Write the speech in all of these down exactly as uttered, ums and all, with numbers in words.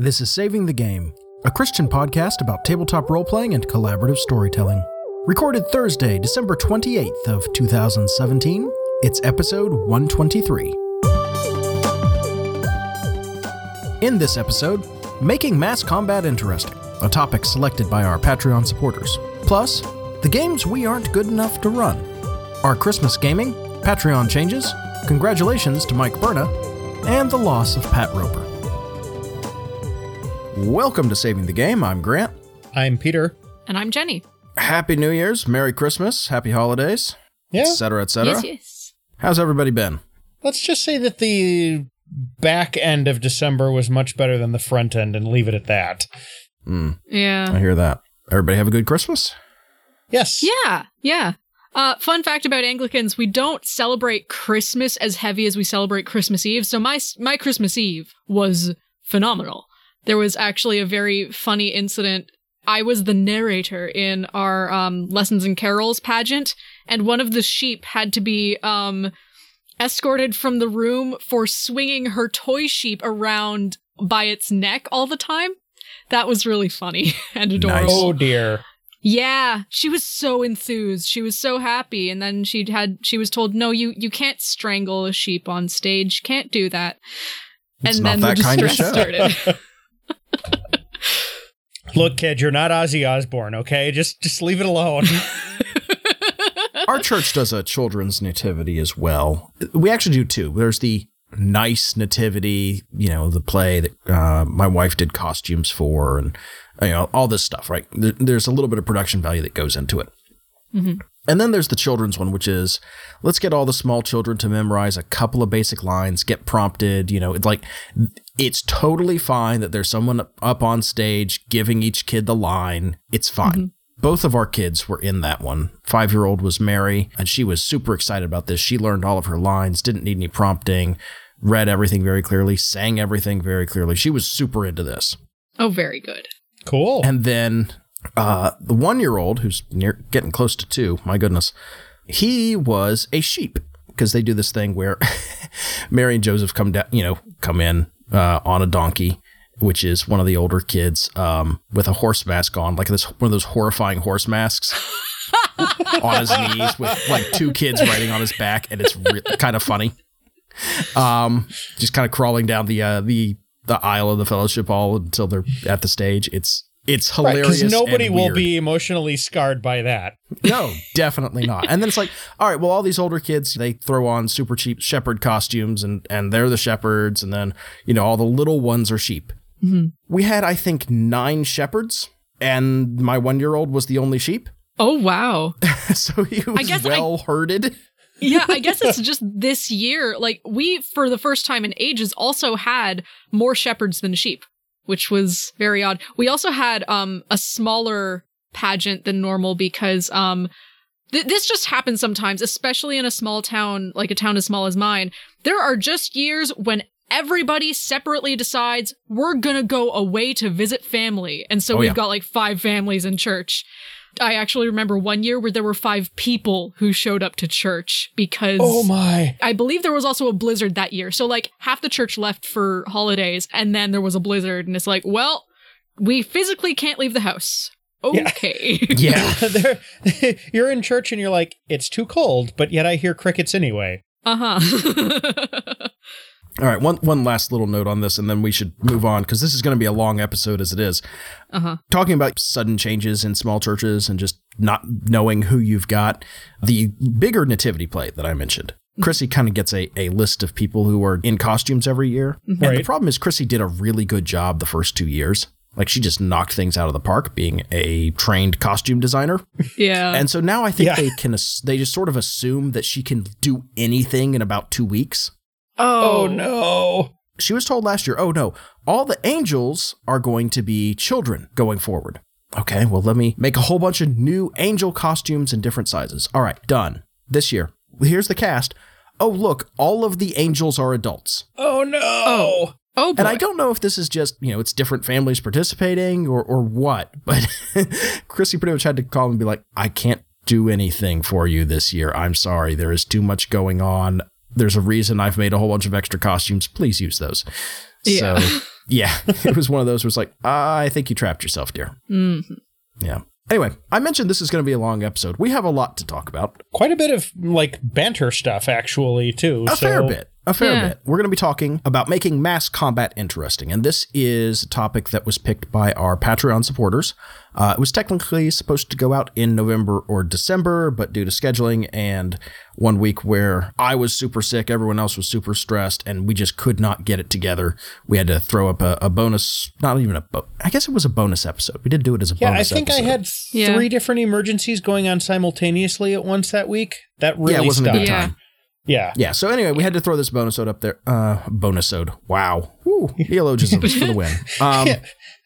This is Saving the Game, a Christian podcast about tabletop role-playing and collaborative storytelling. Recorded Thursday, December twenty-eighth of two thousand seventeen, it's episode one twenty-three. In this episode, making mass combat interesting, a topic selected by our Patreon supporters. Plus, the games we aren't good enough to run. Our Christmas gaming, Patreon changes, congratulations to Mike Perna, and the loss of Pat Roper. Welcome to Saving the Game. I'm Grant. I'm Peter. And I'm Jenny. Happy New Year's, Merry Christmas, Happy Holidays, yeah. et cetera, et cetera. Yes, yes. How's everybody been? Let's just say that the back end of December was much better than the front end and leave it at that. Mm. Yeah. I hear that. Everybody have a good Christmas? Yes. Yeah, yeah. Uh, fun fact about Anglicans, we don't celebrate Christmas as heavy as we celebrate Christmas Eve. So my my Christmas Eve was phenomenal. There was actually a very funny incident. I was the narrator in our um, Lessons and Carols pageant, and one of the sheep had to be um, escorted from the room for swinging her toy sheep around by its neck all the time. That was really funny and adorable. Nice. Oh, dear. Yeah, she was so enthused. She was so happy. And then she had she was told, no, you, you can't strangle a sheep on stage. Can't do that. It's and not then that the kind of show started. Look, kid, you're not Ozzy Osbourne, okay? Just just leave it alone. Our church does a children's nativity as well. We actually do too. There's the nice nativity, you know, the play that uh, my wife did costumes for, and you know, all this stuff, right? There, there's a little bit of production value that goes into it. Mm-hmm. And then there's the children's one, which is, let's get all the small children to memorize a couple of basic lines, get prompted, you know, it's like, it's totally fine that there's someone up on stage giving each kid the line. It's fine. Mm-hmm. Both of our kids were in that one. Five-year-old was Mary, and she was super excited about this. She learned all of her lines, didn't need any prompting, read everything very clearly, sang everything very clearly. She was super into this. Oh, very good. Cool. And then... Uh, the one-year-old, who's near getting close to two, my goodness, he was a sheep, because they do this thing where Mary and Joseph come down, you know, come in uh, on a donkey, which is one of the older kids um, with a horse mask on, like this one of those horrifying horse masks on his knees with like two kids riding on his back, and it's re- kind of funny. Um, just kind of crawling down the uh, the the aisle of the fellowship hall until they're at the stage. It's It's hilarious. Because right, nobody will be emotionally scarred by that. No, definitely not. And then it's like, all right, well, all these older kids, they throw on super cheap shepherd costumes and, and they're the shepherds. And then, you know, all the little ones are sheep. Mm-hmm. We had, I think, nine shepherds, and my one-year-old was the only sheep. Oh, wow. So he was well I- herded. Yeah, I guess it's just this year. Like, we, for the first time in ages, also had more shepherds than sheep, which was very odd. We also had um, a smaller pageant than normal because um, th- this just happens sometimes, especially in a small town, like a town as small as mine. There are just years when everybody separately decides we're going to go away to visit family. And so oh, we've yeah. got like five families in church. I actually remember one year where there were five people who showed up to church because oh my. I believe there was also a blizzard that year. So like half the church left for holidays, and then there was a blizzard, and it's like, well, we physically can't leave the house. Okay. Yeah. yeah. You're in church and you're like, it's too cold, but yet I hear crickets anyway. Uh-huh. All right, one one last little note on this, and then we should move on, because this is going to be a long episode as it is. Uh-huh. Talking about sudden changes in small churches and just not knowing who you've got, the bigger nativity play that I mentioned, Chrissy kind of gets a, a list of people who are in costumes every year. Mm-hmm. And right. The problem is Chrissy did a really good job the first two years. Like, she just knocked things out of the park being a trained costume designer. Yeah. And so now I think yeah. they can they just sort of assume that she can do anything in about two weeks. Oh, oh, no. She was told last year, oh, no, all the angels are going to be children going forward. Okay, well, let me make a whole bunch of new angel costumes in different sizes. All right, done. This year, here's the cast. Oh, look, all of the angels are adults. Oh, no. Oh, oh boy. And I don't know if this is just, you know, it's different families participating or, or what, but Chrissy pretty much had to call and be like, I can't do anything for you this year. I'm sorry. There is too much going on. There's a reason I've made a whole bunch of extra costumes. Please use those. Yeah. So Yeah, it was one of those where it's like, I think you trapped yourself, dear. Mm-hmm. Yeah. Anyway, I mentioned this is going to be a long episode. We have a lot to talk about. Quite a bit of, like, banter stuff, actually, too. A so. fair bit. A fair yeah. bit. We're going to be talking about making mass combat interesting. And this is a topic that was picked by our Patreon supporters. Uh, it was technically supposed to go out in November or December, but due to scheduling and one week where I was super sick, everyone else was super stressed, and we just could not get it together. We had to throw up a, a bonus, not even a bo- I guess it was a bonus episode. We did do it as a yeah, bonus episode. Yeah, I think episode. I had yeah. three different emergencies going on simultaneously at once that week. That really yeah, it wasn't stopped. a good time. Yeah. Yeah. Yeah. So anyway, we had to throw this bonusode up there. Uh, bonusode. Wow. Woo. Neologisms for the win. Um, yeah,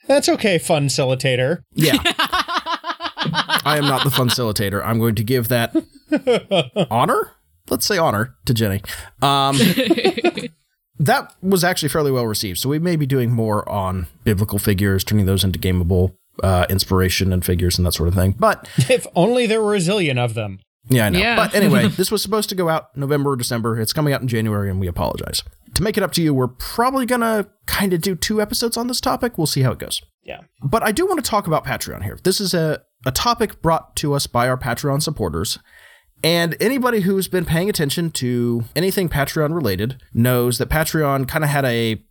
that's okay, fun facilitator. Yeah. I am not the fun facilitator. I'm going to give that honor. Let's say honor to Jenny. Um, that was actually fairly well received. So we may be doing more on biblical figures, turning those into gameable uh, inspiration and figures and that sort of thing. But if only there were a zillion of them. Yeah, I know. Yeah. But anyway, this was supposed to go out November or December. It's coming out in January, and we apologize. To make it up to you, we're probably going to kind of do two episodes on this topic. We'll see how it goes. Yeah. But I do want to talk about Patreon here. This is a, a topic brought to us by our Patreon supporters. And anybody who's been paying attention to anything Patreon related knows that Patreon kind of had a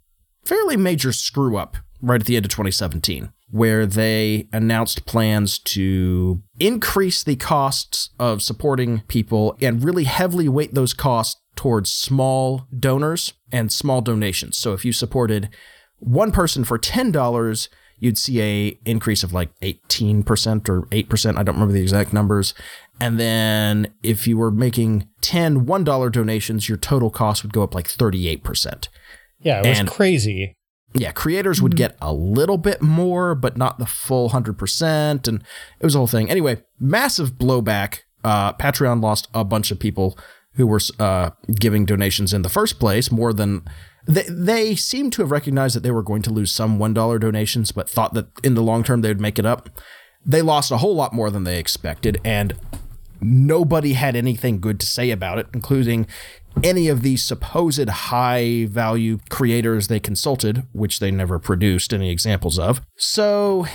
fairly major screw up right at the end of twenty seventeen. Where they announced plans to increase the costs of supporting people and really heavily weight those costs towards small donors and small donations. So if you supported one person for ten dollars, you'd see a increase of like eighteen percent or eight percent. I don't remember the exact numbers. And then if you were making ten one dollar donations, your total cost would go up like thirty-eight percent. Yeah, it was and crazy. Yeah, creators would get a little bit more, but not the full one hundred percent, and it was a whole thing. Anyway, massive blowback. Uh, Patreon lost a bunch of people who were uh, giving donations in the first place, more than they, – they seemed to have recognized that they were going to lose some one dollar donations, but thought that in the long term they would make it up. They lost a whole lot more than they expected, and nobody had anything good to say about it, including – any of these supposed high-value creators they consulted, which they never produced any examples of. So,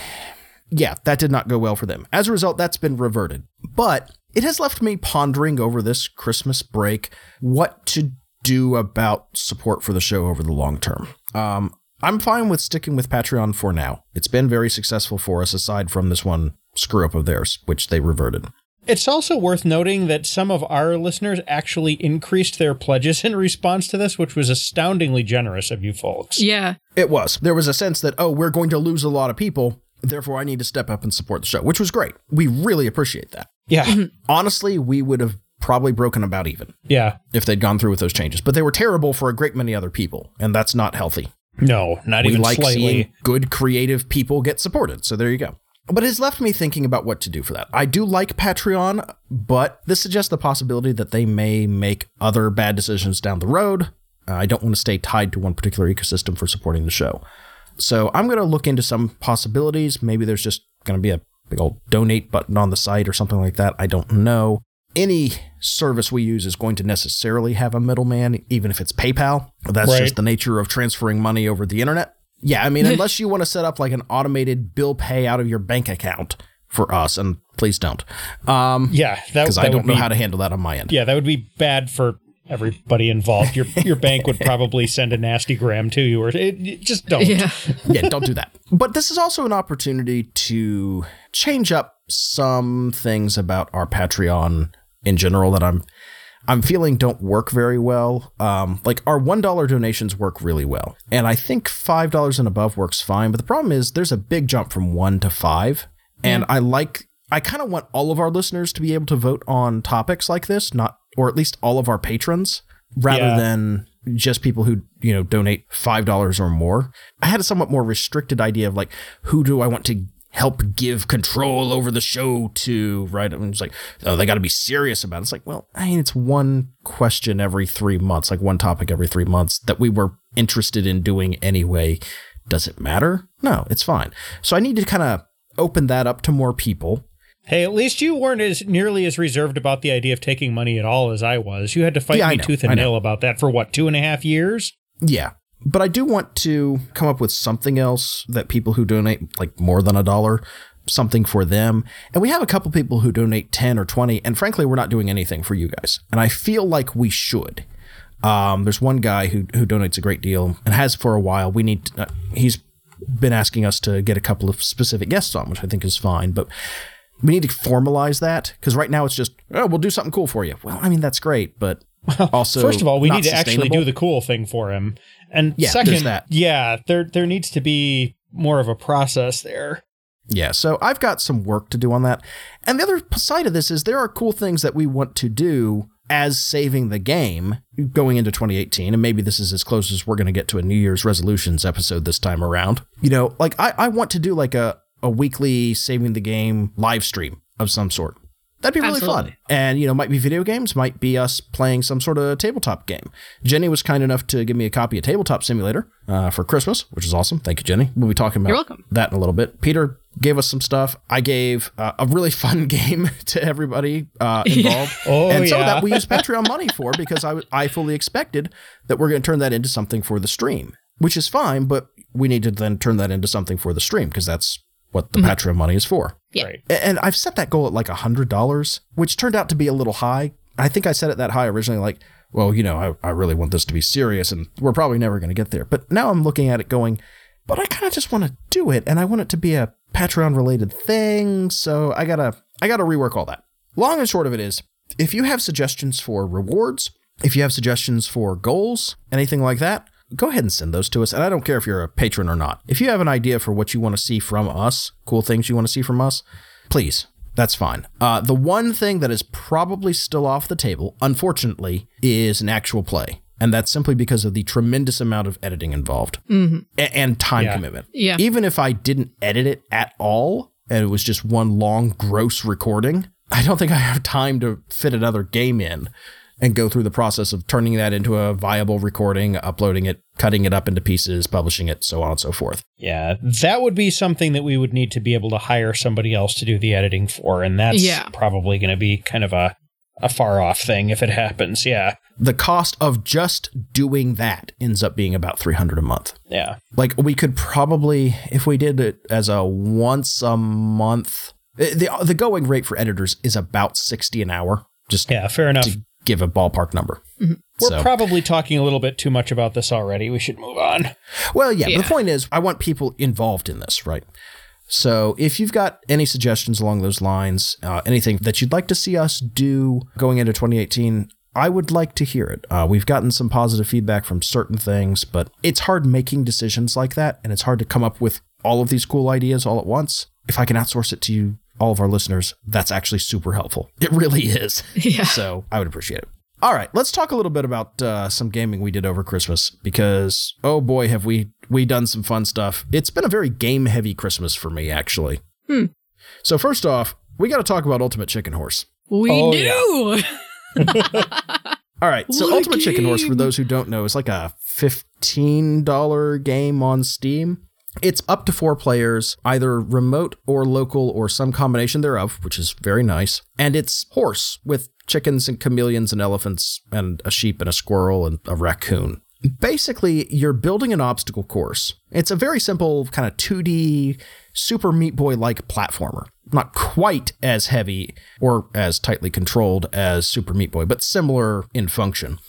yeah, that did not go well for them. As a result, that's been reverted. But it has left me pondering over this Christmas break what to do about support for the show over the long term. Um, I'm fine with sticking with Patreon for now. It's been very successful for us, aside from this one screw-up of theirs, which they reverted. It's also worth noting that some of our listeners actually increased their pledges in response to this, which was astoundingly generous of you folks. Yeah. It was. There was a sense that, oh, we're going to lose a lot of people, therefore I need to step up and support the show, which was great. We really appreciate that. Yeah. Mm-hmm. Honestly, we would have probably broken about even. Yeah. If they'd gone through with those changes. But they were terrible for a great many other people, and that's not healthy. No, not we even like slightly. We like seeing good, creative people get supported, so there you go. But it's left me thinking about what to do for that. I do like Patreon, but this suggests the possibility that they may make other bad decisions down the road. Uh, I don't want to stay tied to one particular ecosystem for supporting the show. So I'm going to look into some possibilities. Maybe there's just going to be a big old donate button on the site or something like that. I don't know. Any service we use is going to necessarily have a middleman, even if it's PayPal. That's right. Just the nature of transferring money over the internet. Yeah, I mean, unless you want to set up like an automated bill pay out of your bank account for us, and please don't. Um, yeah, because I don't know be, how to handle that on my end. Yeah, that would be bad for everybody involved. Your your bank would probably send a nasty gram to you, or it, it, just don't. Yeah. yeah, don't do that. But this is also an opportunity to change up some things about our Patreon in general that I'm I'm feeling don't work very well. Um, like our one dollar donations work really well. And I think five dollars and above works fine. But the problem is there's a big jump from one to five. And yeah. I like I kind of want all of our listeners to be able to vote on topics like this, not or at least all of our patrons, rather yeah. than just people who, you know, donate five dollars or more. I had a somewhat more restricted idea of like, who do I want to help give control over the show to, right? I mean, it's like, oh, they got to be serious about it. It's like, well, I mean, it's one question every three months, like one topic every three months that we were interested in doing anyway. Does it matter? No, it's fine. So I need to kind of open that up to more people. Hey, at least you weren't as nearly as reserved about the idea of taking money at all as I was. You had to fight yeah, me know, tooth and nail about that for, what, two and a half years? Yeah. But I do want to come up with something else that people who donate like more than a dollar, something for them. And we have a couple people who donate ten or twenty. And frankly, we're not doing anything for you guys. And I feel like we should. Um, there's one guy who, who donates a great deal and has for a while. We need to, uh, he's been asking us to get a couple of specific guests on, which I think is fine. But we need to formalize that, because right now it's just, oh, we'll do something cool for you. Well, I mean, that's great. But also, first of all, we need to actually do the cool thing for him. And yeah, second, that. yeah, there there needs to be more of a process there. Yeah, so I've got some work to do on that. And the other side of this is there are cool things that we want to do as Saving the Game going into twenty eighteen. And maybe this is as close as we're going to get to a New Year's resolutions episode this time around. You know, like I, I want to do like a, a weekly Saving the Game live stream of some sort. That'd be really Absolutely. fun. And, you know, might be video games, might be us playing some sort of tabletop game. Jenny was kind enough to give me a copy of Tabletop Simulator uh, for Christmas, which is awesome. Thank you, Jenny. We'll be talking about that in a little bit. Peter gave us some stuff. I gave uh, a really fun game to everybody uh, involved. oh, and some yeah. of that we used Patreon money for, because I, w- I fully expected that we're going to turn that into something for the stream, which is fine. But we need to then turn that into something for the stream, because that's what the mm-hmm. Patreon money is for. Yeah. Right. And I've set that goal at like one hundred dollars, which turned out to be a little high. I think I set it that high originally, like, well, you know, I, I really want this to be serious and we're probably never going to get there. But now I'm looking at it going, but I kind of just want to do it. And I want it to be a Patreon related thing. So I got to I got to rework all that. Long and short of it is, if you have suggestions for rewards, if you have suggestions for goals, anything like that, go ahead and send those to us. And I don't care if you're a patron or not. If you have an idea for what you want to see from us, cool things you want to see from us, please, that's fine. Uh, the one thing that is probably still off the table, unfortunately, is an actual play. And that's simply because of the tremendous amount of editing involved mm-hmm. a- and time yeah. commitment. Yeah. Even if I didn't edit it at all and it was just one long, gross recording, I don't think I have time to fit another game in and go through the process of turning that into a viable recording, uploading it, cutting it up into pieces, publishing it, so on and so forth. Yeah, that would be something that we would need to be able to hire somebody else to do the editing for, and that's yeah. probably going to be kind of a, a far-off thing if it happens, yeah. The cost of just doing that ends up being about three hundred dollars a month. Yeah. Like, we could probably, if we did it as a once-a-month, the, the going rate for editors is about sixty dollars an hour. Just yeah, fair enough. To, give a ballpark number. Mm-hmm. We're so. probably talking a little bit too much about this already. We should move on. Well, yeah, yeah. But the point is, I want people involved in this, right? So if you've got any suggestions along those lines, uh, anything that you'd like to see us do going into twenty eighteen, I would like to hear it. Uh, we've gotten some positive feedback from certain things, but it's hard making decisions like that. And it's hard to come up with all of these cool ideas all at once. If I can outsource it to you, all of our listeners, that's actually super helpful. It really is. Yeah. So I would appreciate it. All right. Let's talk a little bit about uh, some gaming we did over Christmas, because, oh boy, have we we done some fun stuff. It's been a very game heavy Christmas for me, actually. Hmm. So first off, we got to talk about Ultimate Chicken Horse. We oh, do. Yeah. All right. So what Ultimate Chicken Horse, for those who don't know, is like a fifteen dollars game on Steam. It's up to four players, either remote or local or some combination thereof, which is very nice. And it's horse with chickens and chameleons and elephants and a sheep and a squirrel and a raccoon. Basically, you're building an obstacle course. It's a very simple kind of two D Super Meat Boy-like platformer. Not quite as heavy or as tightly controlled as Super Meat Boy, but similar in function.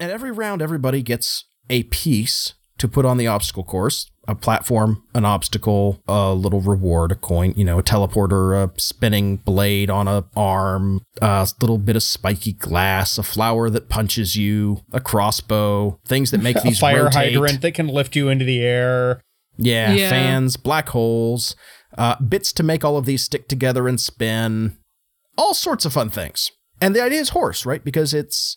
And every round, everybody gets a piece to put on the obstacle course. A platform, an obstacle, a little reward, a coin, you know, a teleporter, a spinning blade on a arm, a little bit of spiky glass, a flower that punches you, a crossbow, things that make these a fire rotate. Hydrant that can lift you into the air. Yeah, yeah. Fans, black holes, uh, bits to make all of these stick together and spin, all sorts of fun things. And the idea is horse, right? Because it's,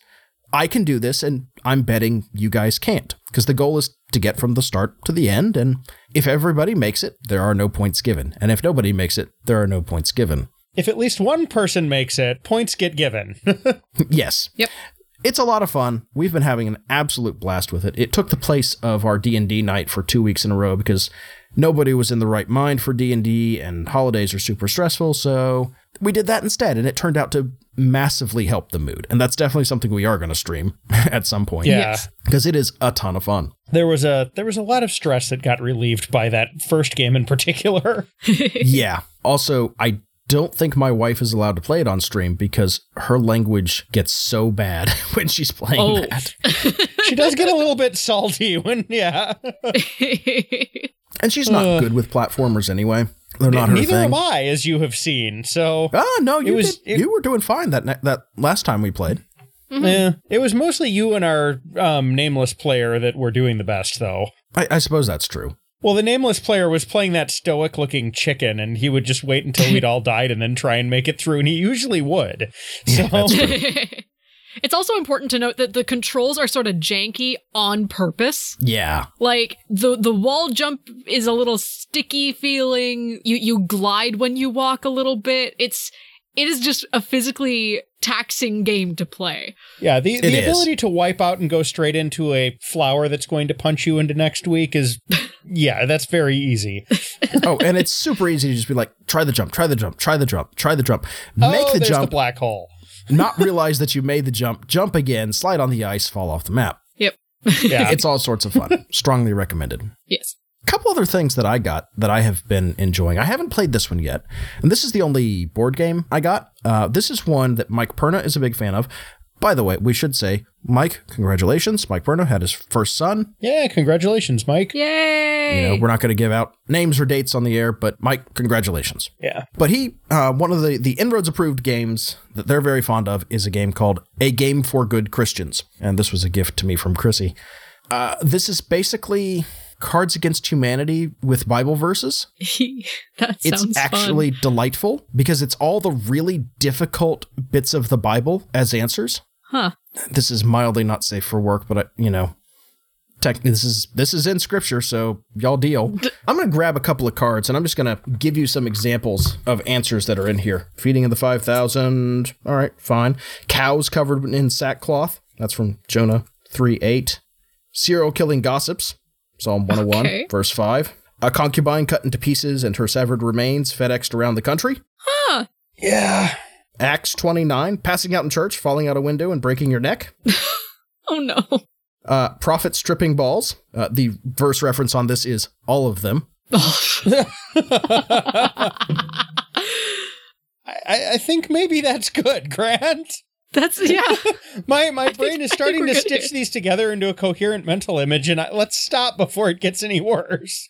I can do this and I'm betting you guys can't, because the goal is to get from the start to the end. And if everybody makes it, there are no points given. And if nobody makes it, there are no points given. If at least one person makes it, points get given. Yes. Yep. It's a lot of fun. We've been having an absolute blast with it. It took the place of our D and D night for two weeks in a row because nobody was in the right mind for D and D and holidays are super stressful. So we did that instead. And it turned out to massively help the mood. And that's definitely something we are going to stream at some point. Yeah. Because it is a ton of fun. There was a there was a lot of stress that got relieved by that first game in particular. Yeah. Also, I don't think my wife is allowed to play it on stream because her language gets so bad when she's playing oh. that. She does get a little bit salty when, yeah. And she's not uh, good with platformers anyway. They're not her thing. Neither am I, as you have seen. So oh, no, you, it was, did, it, you were doing fine that ne- that last time we played. Mm-hmm. Yeah, it was mostly you and our um, nameless player that were doing the best, though. I, I suppose that's true. Well, the nameless player was playing that stoic-looking chicken, and he would just wait until we'd all died and then try and make it through, and he usually would. So yeah, that's true. It's also important to note that the controls are sort of janky on purpose. Yeah. Like, the the wall jump is a little sticky feeling. You you glide when you walk a little bit. It's it is just a physically taxing game to play. Yeah, the, the ability is. to wipe out and go straight into a flower that's going to punch you into next week is, yeah, that's very easy. Oh, and it's super easy to just be like, try the jump, try the jump, try the jump, try the jump, make oh, the jump. The black hole. Not realize that you made the jump, jump again, slide on the ice, fall off the map. Yep. Yeah. It's all sorts of fun. Strongly recommended. Yes. Couple other things that I got that I have been enjoying. I haven't played this one yet, and this is the only board game I got. Uh, this is one that Mike Perna is a big fan of. By the way, we should say, Mike, congratulations. Mike Bruno had his first son. Yeah, congratulations, Mike. Yay! You know, we're not going to give out names or dates on the air, but Mike, congratulations. Yeah. But he, uh, one of the, the Inroads-approved games that they're very fond of is a game called A Game for Good Christians. And this was a gift to me from Chrissy. Uh, this is basically Cards Against Humanity with Bible verses. That sounds fun. It's actually delightful because it's all the really difficult bits of the Bible as answers. Huh. This is mildly not safe for work, but I, you know, tech, this is this is in scripture, so y'all deal. I'm going to grab a couple of cards, and I'm just going to give you some examples of answers that are in here. Feeding of the five thousand. All right, fine. Cows covered in sackcloth. That's from Jonah three eight. Serial killing gossips. Psalm one oh one, okay. verse five. A concubine cut into pieces and her severed remains FedExed around the country. Huh. Yeah. Acts twenty-nine, passing out in church, falling out a window and breaking your neck. Oh, no. Uh, prophet stripping balls. Uh, the verse reference on this is all of them. I, I think maybe that's good, Grant. That's, yeah. my my I brain think, is starting to stitch here. these together into a coherent mental image, and I, let's stop before it gets any worse.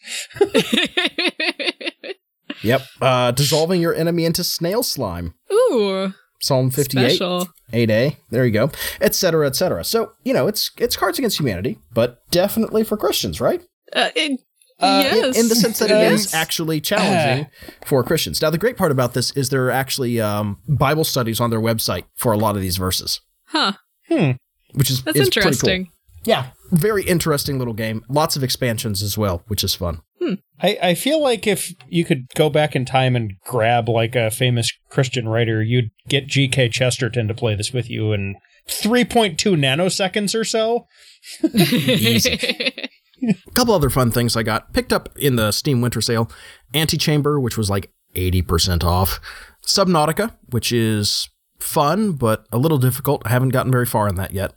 Yep. Uh, dissolving your enemy into snail slime. Ooh. Psalm fifty-eight. Special. eight A. There you go. Et cetera, et cetera. So, you know, it's it's Cards Against Humanity, but definitely for Christians, right? Uh, it, uh, yes. In, in the sense that yes. it is actually challenging uh. for Christians. Now, the great part about this is there are actually um, Bible studies on their website for a lot of these verses. Huh. Hmm. Which is, That's is interesting. Pretty cool. Yeah. Very interesting little game. Lots of expansions as well, which is fun. Hmm. I, I feel like if you could go back in time and grab like a famous Christian writer, you'd get G K Chesterton to play this with you in three point two nanoseconds or so. Easy. A couple other fun things I got. Picked up in the Steam Winter Sale. Antichamber, which was like eighty percent off. Subnautica, which is fun, but a little difficult. I haven't gotten very far in that yet.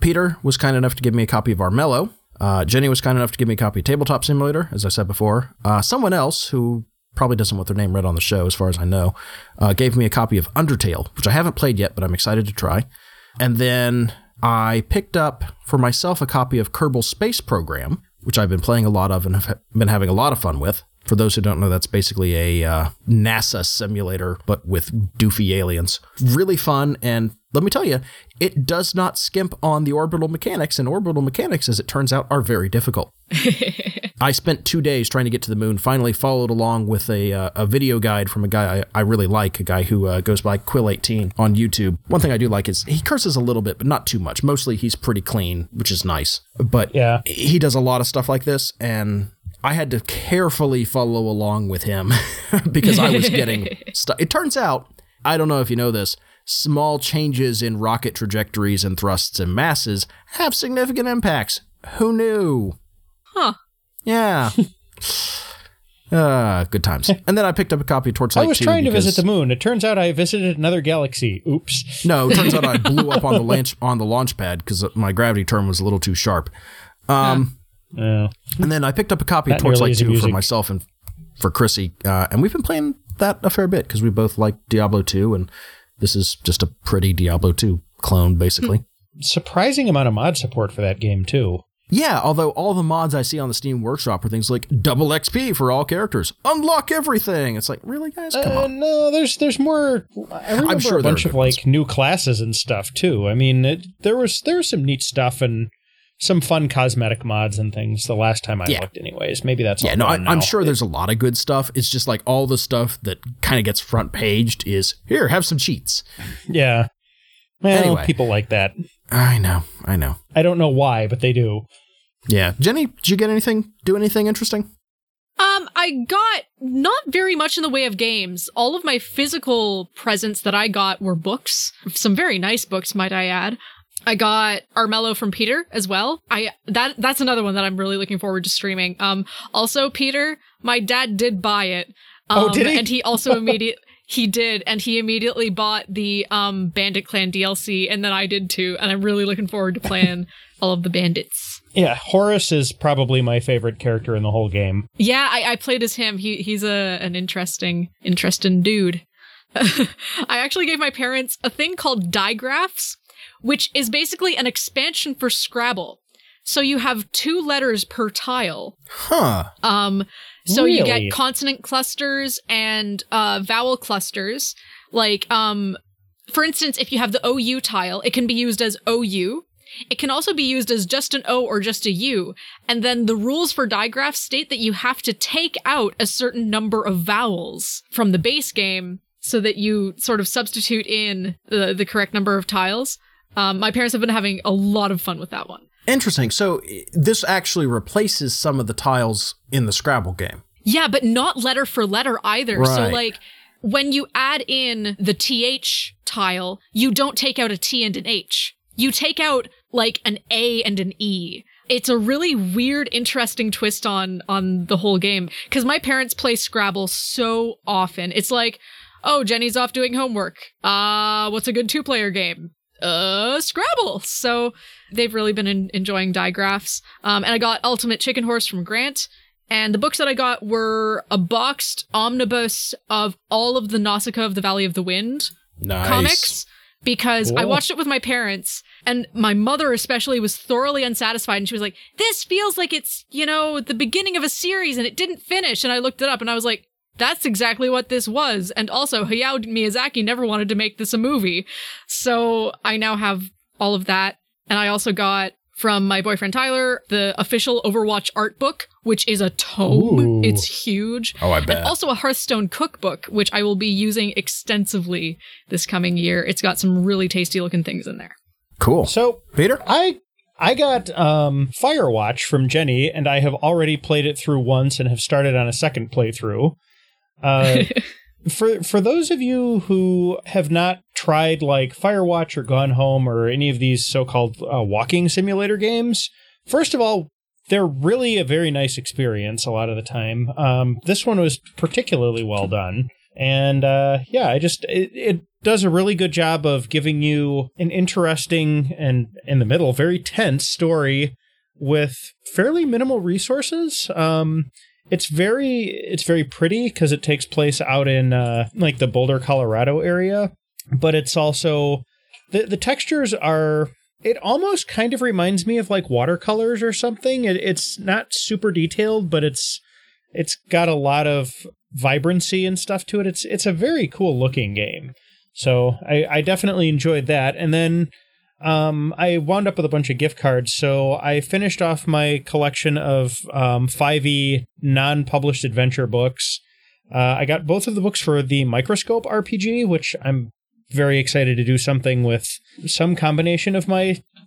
Peter was kind enough to give me a copy of Armello. Uh, Jenny was kind enough to give me a copy of Tabletop Simulator, as I said before. Uh, someone else, who probably doesn't want their name read on the show, as far as I know, uh, gave me a copy of Undertale, which I haven't played yet, but I'm excited to try. And then I picked up for myself a copy of Kerbal Space Program, which I've been playing a lot of and have been having a lot of fun with. For those who don't know, that's basically a uh, NASA simulator, but with doofy aliens. Really fun. And let me tell you, it does not skimp on the orbital mechanics. And orbital mechanics, as it turns out, are very difficult. I spent two days trying to get to the moon, finally followed along with a uh, a video guide from a guy I, I really like, a guy who uh, goes by Quill eighteen on YouTube. One thing I do like is he curses a little bit, but not too much. Mostly he's pretty clean, which is nice. But yeah, he does a lot of stuff like this. And I had to carefully follow along with him because I was getting stuck. It turns out, I don't know if you know this, Small changes in rocket trajectories and thrusts and masses have significant impacts. Who knew? Huh. Yeah. Uh, good times. And then I picked up a copy of Torchlight two. I was trying to visit the moon. It turns out I visited another galaxy. Oops. No, it turns out I blew up on the launch, on the launch pad because my gravity turn was a little too sharp. Um, uh, uh, and then I picked up a copy of Torchlight two for myself and for Chrissy. Uh, and we've been playing that a fair bit because we both like Diablo two, and this is just a pretty Diablo two clone, basically. Surprising amount of mod support for that game, too. Yeah, although all the mods I see on the Steam Workshop are things like double X P for all characters, unlock everything. It's like, really, guys? Come uh, on. No, there's there's more. I remember I'm sure a bunch of like ones. New classes and stuff too. I mean, it, there was there was some neat stuff and some fun cosmetic mods and things the last time I yeah. looked. Anyways, maybe that's yeah. All no, I, I'm sure there's a lot of good stuff. It's just like all the stuff that kind of gets front paged is here. Have some cheats. Yeah. Well, anyway. People like that. I know, I know. I don't know why, but they do. Yeah. Jenny, did you get anything, do anything interesting? Um, I got not very much in the way of games. All of my physical presents that I got were books. Some very nice books, might I add. I got Armello from Peter as well. I that That's another one that I'm really looking forward to streaming. Um, also, Peter, my dad did buy it. Um, oh, did he? And he also immediately... He did, and he immediately bought the um, Bandit Clan D L C, and then I did too, and I'm really looking forward to playing all of the bandits. Yeah, Horus is probably my favorite character in the whole game. Yeah, I, I played as him. He He's a an interesting, interesting dude. I actually gave my parents a thing called digraphs, which is basically an expansion for Scrabble. So you have two letters per tile. Huh. Um. So really? You get consonant clusters and uh, vowel clusters. Like, um, for instance, if you have the O U tile, it can be used as O U. It can also be used as just an O or just a U. And then the rules for digraphs state that you have to take out a certain number of vowels from the base game so that you sort of substitute in the, the correct number of tiles. Um, my parents have been having a lot of fun with that one. Interesting. So this actually replaces some of the tiles in the Scrabble game. Yeah, but not letter for letter either. Right. So like when you add in the T H tile, you don't take out a T and an H. You take out like an A and an E. It's a really weird, interesting twist on on the whole game because my parents play Scrabble so often. It's like, oh, Jenny's off doing homework. Uh, what's a good two-player game? Uh, Scrabble. So they've really been in- enjoying digraphs. Um, and I got Ultimate Chicken Horse from Grant. And the books that I got were a boxed omnibus of all of the Nausicaa of the Valley of the Wind nice. comics. Because cool. I watched it with my parents, and my mother especially was thoroughly unsatisfied. And she was like, this feels like it's, you know, the beginning of a series and it didn't finish. And I looked it up and I was like, that's exactly what this was. And also, Hayao Miyazaki never wanted to make this a movie. So I now have all of that. And I also got from my boyfriend Tyler the official Overwatch art book, which is a tome. Ooh. It's huge. Oh, I bet. And also a Hearthstone cookbook, which I will be using extensively this coming year. It's got some really tasty looking things in there. Cool. So, Peter, I... I got um, Firewatch from Jenny, and I have already played it through once and have started on a second playthrough. Uh, for for those of you who have not tried like Firewatch or Gone Home or any of these so-called uh, walking simulator games, first of all, they're really a very nice experience a lot of the time. Um, this one was particularly well done. And uh, yeah, I just it, it does a really good job of giving you an interesting and in the middle, very tense story with fairly minimal resources. Um It's very it's very pretty because it takes place out in uh, like the Boulder, Colorado area, but it's also the the textures are it almost kind of reminds me of like watercolors or something. It, it's not super detailed, but it's it's got a lot of vibrancy and stuff to it. It's it's a very cool looking game, so I, I definitely enjoyed that. And then Um, I wound up with a bunch of gift cards, so I finished off my collection of um, five E non-published adventure books. Uh, I got both of the books for the Microscope R P G, which I'm very excited to do something with some combination of my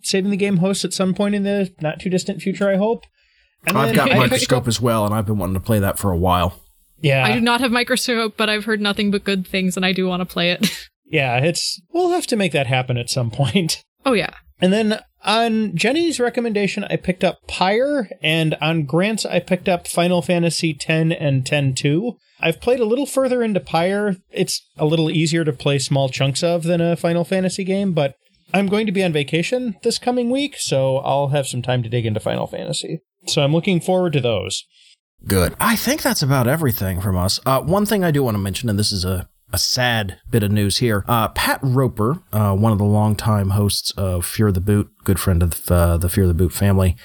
Saving the Game hosts at some point in the not-too-distant future, I hope. And I've got I Microscope as well, and I've been wanting to play that for a while. Yeah, I do not have Microscope, but I've heard nothing but good things, and I do want to play it. yeah, it's we'll have to make that happen at some point. Oh, yeah. And then on Jenny's recommendation, I picked up Pyre, and on Grant's, I picked up Final Fantasy X and X two. I've played a little further into Pyre. It's a little easier to play small chunks of than a Final Fantasy game, but I'm going to be on vacation this coming week, so I'll have some time to dig into Final Fantasy. So I'm looking forward to those. Good. I think that's about everything from us. Uh, one thing I do want to mention, and this is a A sad bit of news here. Uh, Pat Roper, uh, one of the longtime hosts of Fear the Boot, good friend of the, uh, the Fear the Boot family,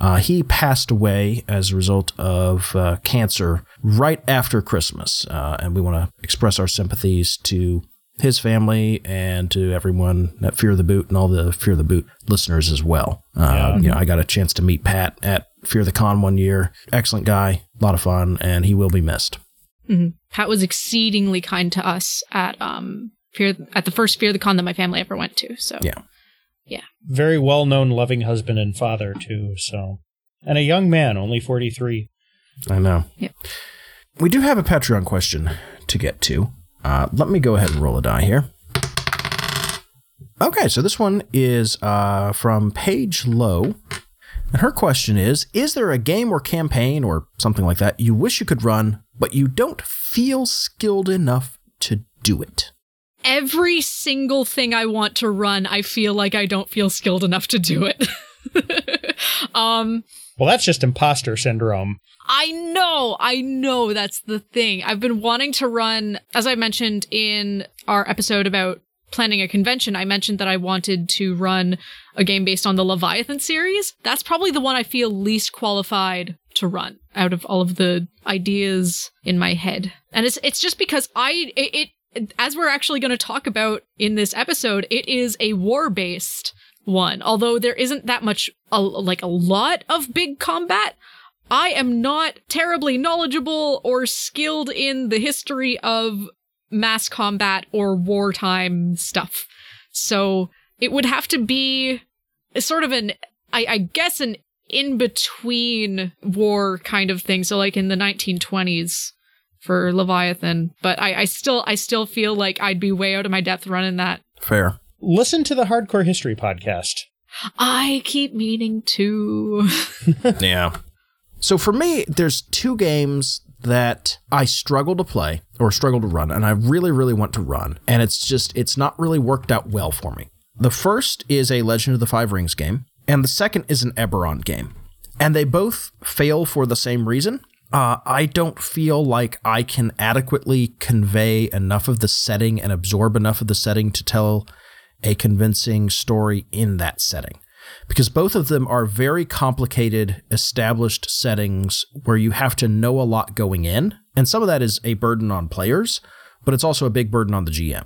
uh, he passed away as a result of uh, cancer right after Christmas. Uh, and we want to express our sympathies to his family and to everyone at Fear the Boot and all the Fear the Boot listeners as well. Uh, yeah. You know, I got a chance to meet Pat at Fear the Con one year. Excellent guy, a lot of fun, and he will be missed. Mm-hmm. Pat was exceedingly kind to us at um Fear, at the first Fear the Con that my family ever went to. So yeah, yeah, very well known, loving husband and father too. So, and a young man, only forty-three. I know. Yeah, we do have a Patreon question to get to. Uh, let me go ahead and roll a die here. Okay, so this one is uh from Paige Lowe. And her question is, is there a game or campaign or something like that you wish you could run, but you don't feel skilled enough to do it? Every single thing I want to run, I feel like I don't feel skilled enough to do it. um, well, that's just imposter syndrome. I know. I know. That's the thing. I've been wanting to run, as I mentioned in our episode about planning a convention, I mentioned that I wanted to run a game based on the Leviathan series. That's probably the one I feel least qualified to run out of all of the ideas in my head. And it's it's just because I, it, it as we're actually going to talk about in this episode, it is a war-based one. Although there isn't that much, a, like a lot of big combat, I am not terribly knowledgeable or skilled in the history of mass combat or wartime stuff. So it would have to be sort of an, I, I guess, an in-between war kind of thing. So like in the nineteen twenties for Leviathan. But I, I still I still feel like I'd be way out of my depth running that. Fair. Listen to the Hardcore History podcast. I keep meaning to. Yeah. So for me, there's two games that I struggle to play or struggle to run, and I really, really want to run. And it's just, it's not really worked out well for me. The first is a Legend of the Five Rings game, and the second is an Eberron game. And they both fail for the same reason. Uh, I don't feel like I can adequately convey enough of the setting and absorb enough of the setting to tell a convincing story in that setting. Because both of them are very complicated, established settings where you have to know a lot going in. And some of that is a burden on players, but it's also a big burden on the G M.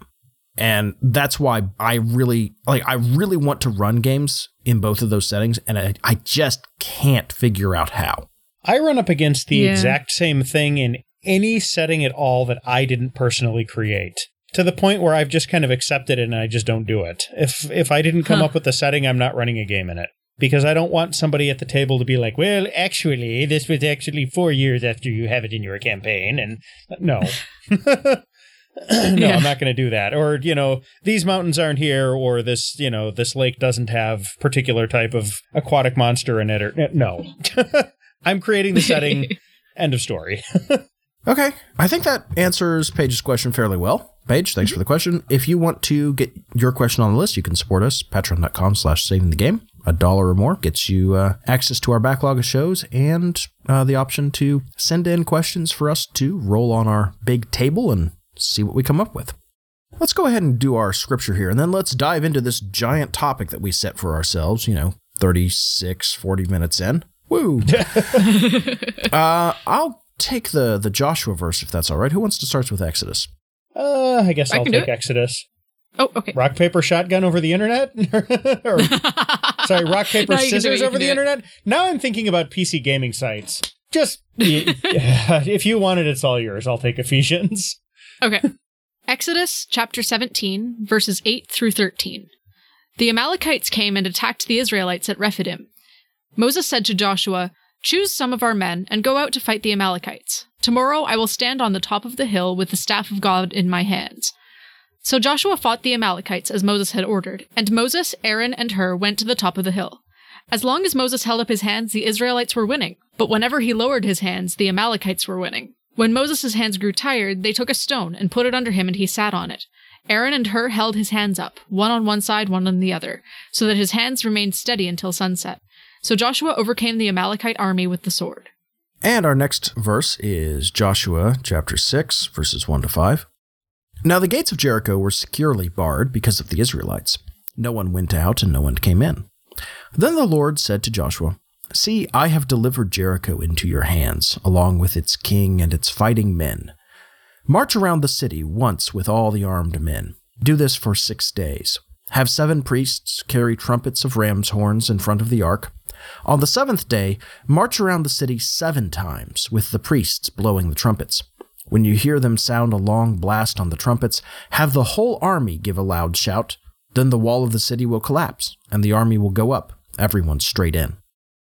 And that's why I really like I really want to run games in both of those settings. And I, I just can't figure out how. I run up against the yeah. exact same thing in any setting at all that I didn't personally create. To the point where I've just kind of accepted it and I just don't do it. If if I didn't come huh. up with the setting, I'm not running a game in it. Because I don't want somebody at the table to be like, well, actually, this was actually four years after you have it in your campaign. And no, no, yeah. I'm not going to do that. Or, you know, these mountains aren't here, or this, you know, this lake doesn't have particular type of aquatic monster in it. Or no, I'm creating the setting. End of story. Okay. I think that answers Paige's question fairly well. Paige, thanks for the question. If you want to get your question on the list, you can support us, patreon.com slash saving the game. A dollar or more gets you uh, access to our backlog of shows and uh, the option to send in questions for us to roll on our big table and see what we come up with. Let's go ahead and do our scripture here, and then let's dive into this giant topic that we set for ourselves, you know, thirty-six, forty minutes in. Woo! uh, I'll take the, the Joshua verse, if that's all right. Who wants to start with Exodus? Uh, I guess I I'll take Exodus. Oh, okay. Rock, paper, shotgun over the internet? or, sorry, rock, paper, no, scissors over the internet? It. Now I'm thinking about P C gaming sites. Just, y- if you want it, it's all yours. I'll take Ephesians. Okay. Exodus chapter seventeen, verses eight through thirteen. The Amalekites came and attacked the Israelites at Rephidim. Moses said to Joshua, "Choose some of our men and go out to fight the Amalekites. Tomorrow I will stand on the top of the hill with the staff of God in my hands." So Joshua fought the Amalekites as Moses had ordered, and Moses, Aaron, and Hur went to the top of the hill. As long as Moses held up his hands, the Israelites were winning, but whenever he lowered his hands, the Amalekites were winning. When Moses' hands grew tired, they took a stone and put it under him and he sat on it. Aaron and Hur held his hands up, one on one side, one on the other, so that his hands remained steady until sunset. So Joshua overcame the Amalekite army with the sword. And our next verse is Joshua chapter six, verses one to five. Now the gates of Jericho were securely barred because of the Israelites. No one went out and no one came in. Then the Lord said to Joshua, "See, I have delivered Jericho into your hands, along with its king and its fighting men. March around the city once with all the armed men. Do this for six days. Have seven priests carry trumpets of ram's horns in front of the ark. On the seventh day, march around the city seven times with the priests blowing the trumpets. When you hear them sound a long blast on the trumpets, have the whole army give a loud shout. Then the wall of the city will collapse, and the army will go up, everyone straight in."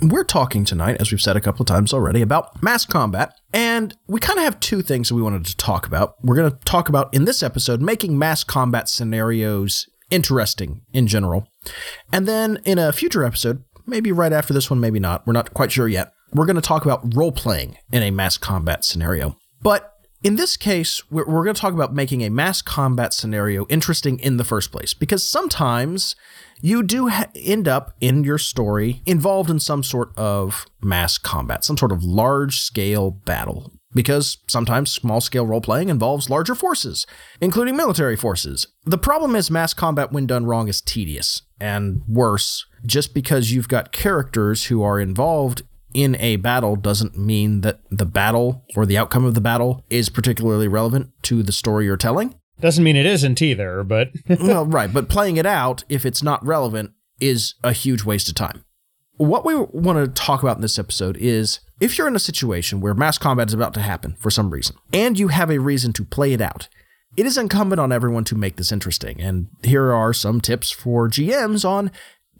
We're talking tonight, as we've said a couple of times already, about mass combat, and we kind of have two things that we wanted to talk about. We're going to talk about, in this episode, making mass combat scenarios interesting in general, and then in a future episode, maybe right after this one, maybe not, we're not quite sure yet, we're going to talk about role-playing in a mass combat scenario. But in this case, we're going to talk about making a mass combat scenario interesting in the first place, because sometimes you do ha- end up in your story involved in some sort of mass combat, some sort of large-scale battle, because sometimes small-scale role-playing involves larger forces, including military forces. The problem is mass combat, when done wrong, is tedious, and worse, just because you've got characters who are involved in a battle doesn't mean that the battle or the outcome of the battle is particularly relevant to the story you're telling. Doesn't mean it isn't either, but... Well, right, but playing it out, if it's not relevant, is a huge waste of time. What we want to talk about in this episode is, if you're in a situation where mass combat is about to happen for some reason, and you have a reason to play it out, it is incumbent on everyone to make this interesting, and here are some tips for G Ms on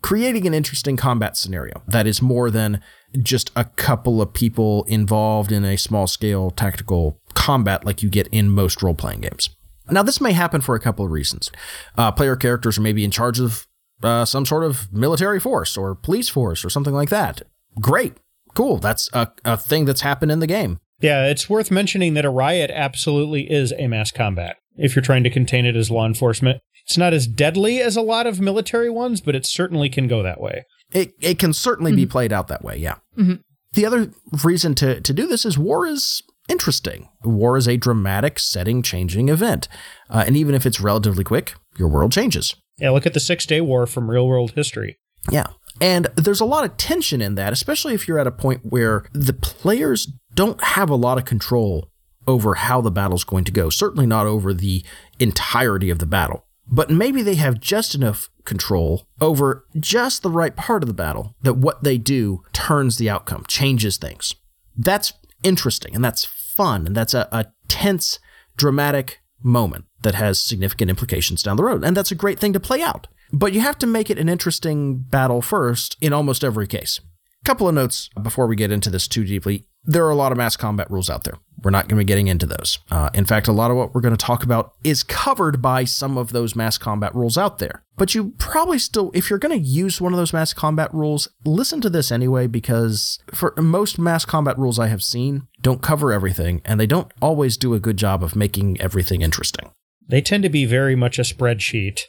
creating an interesting combat scenario that is more than just a couple of people involved in a small-scale tactical combat like you get in most role-playing games. Now, this may happen for a couple of reasons. Uh, player characters are maybe in charge of uh, some sort of military force or police force or something like that. Great. Cool. That's a, a thing that's happened in the game. Yeah, it's worth mentioning that a riot absolutely is a mass combat if you're trying to contain it as law enforcement. It's not as deadly as a lot of military ones, but it certainly can go that way. It it can certainly mm-hmm. be played out that way, yeah. Mm-hmm. The other reason to, to do this is war is interesting. War is a dramatic, setting-changing event. Uh, and even if it's relatively quick, your world changes. Yeah, look at the Six-Day War from real-world history. Yeah. And there's a lot of tension in that, especially if you're at a point where the players don't have a lot of control over how the battle's going to go. Certainly not over the entirety of the battle. But maybe they have just enough control over just the right part of the battle that what they do turns the outcome, changes things. That's interesting, and that's fun, and that's a, a tense, dramatic moment that has significant implications down the road. And that's a great thing to play out. But you have to make it an interesting battle first in almost every case. A couple of notes before we get into this too deeply. There are a lot of mass combat rules out there. We're not going to be getting into those. Uh, in fact, a lot of what we're going to talk about is covered by some of those mass combat rules out there. But you probably still, if you're going to use one of those mass combat rules, listen to this anyway, because for most mass combat rules I have seen don't cover everything, and they don't always do a good job of making everything interesting. They tend to be very much a spreadsheet.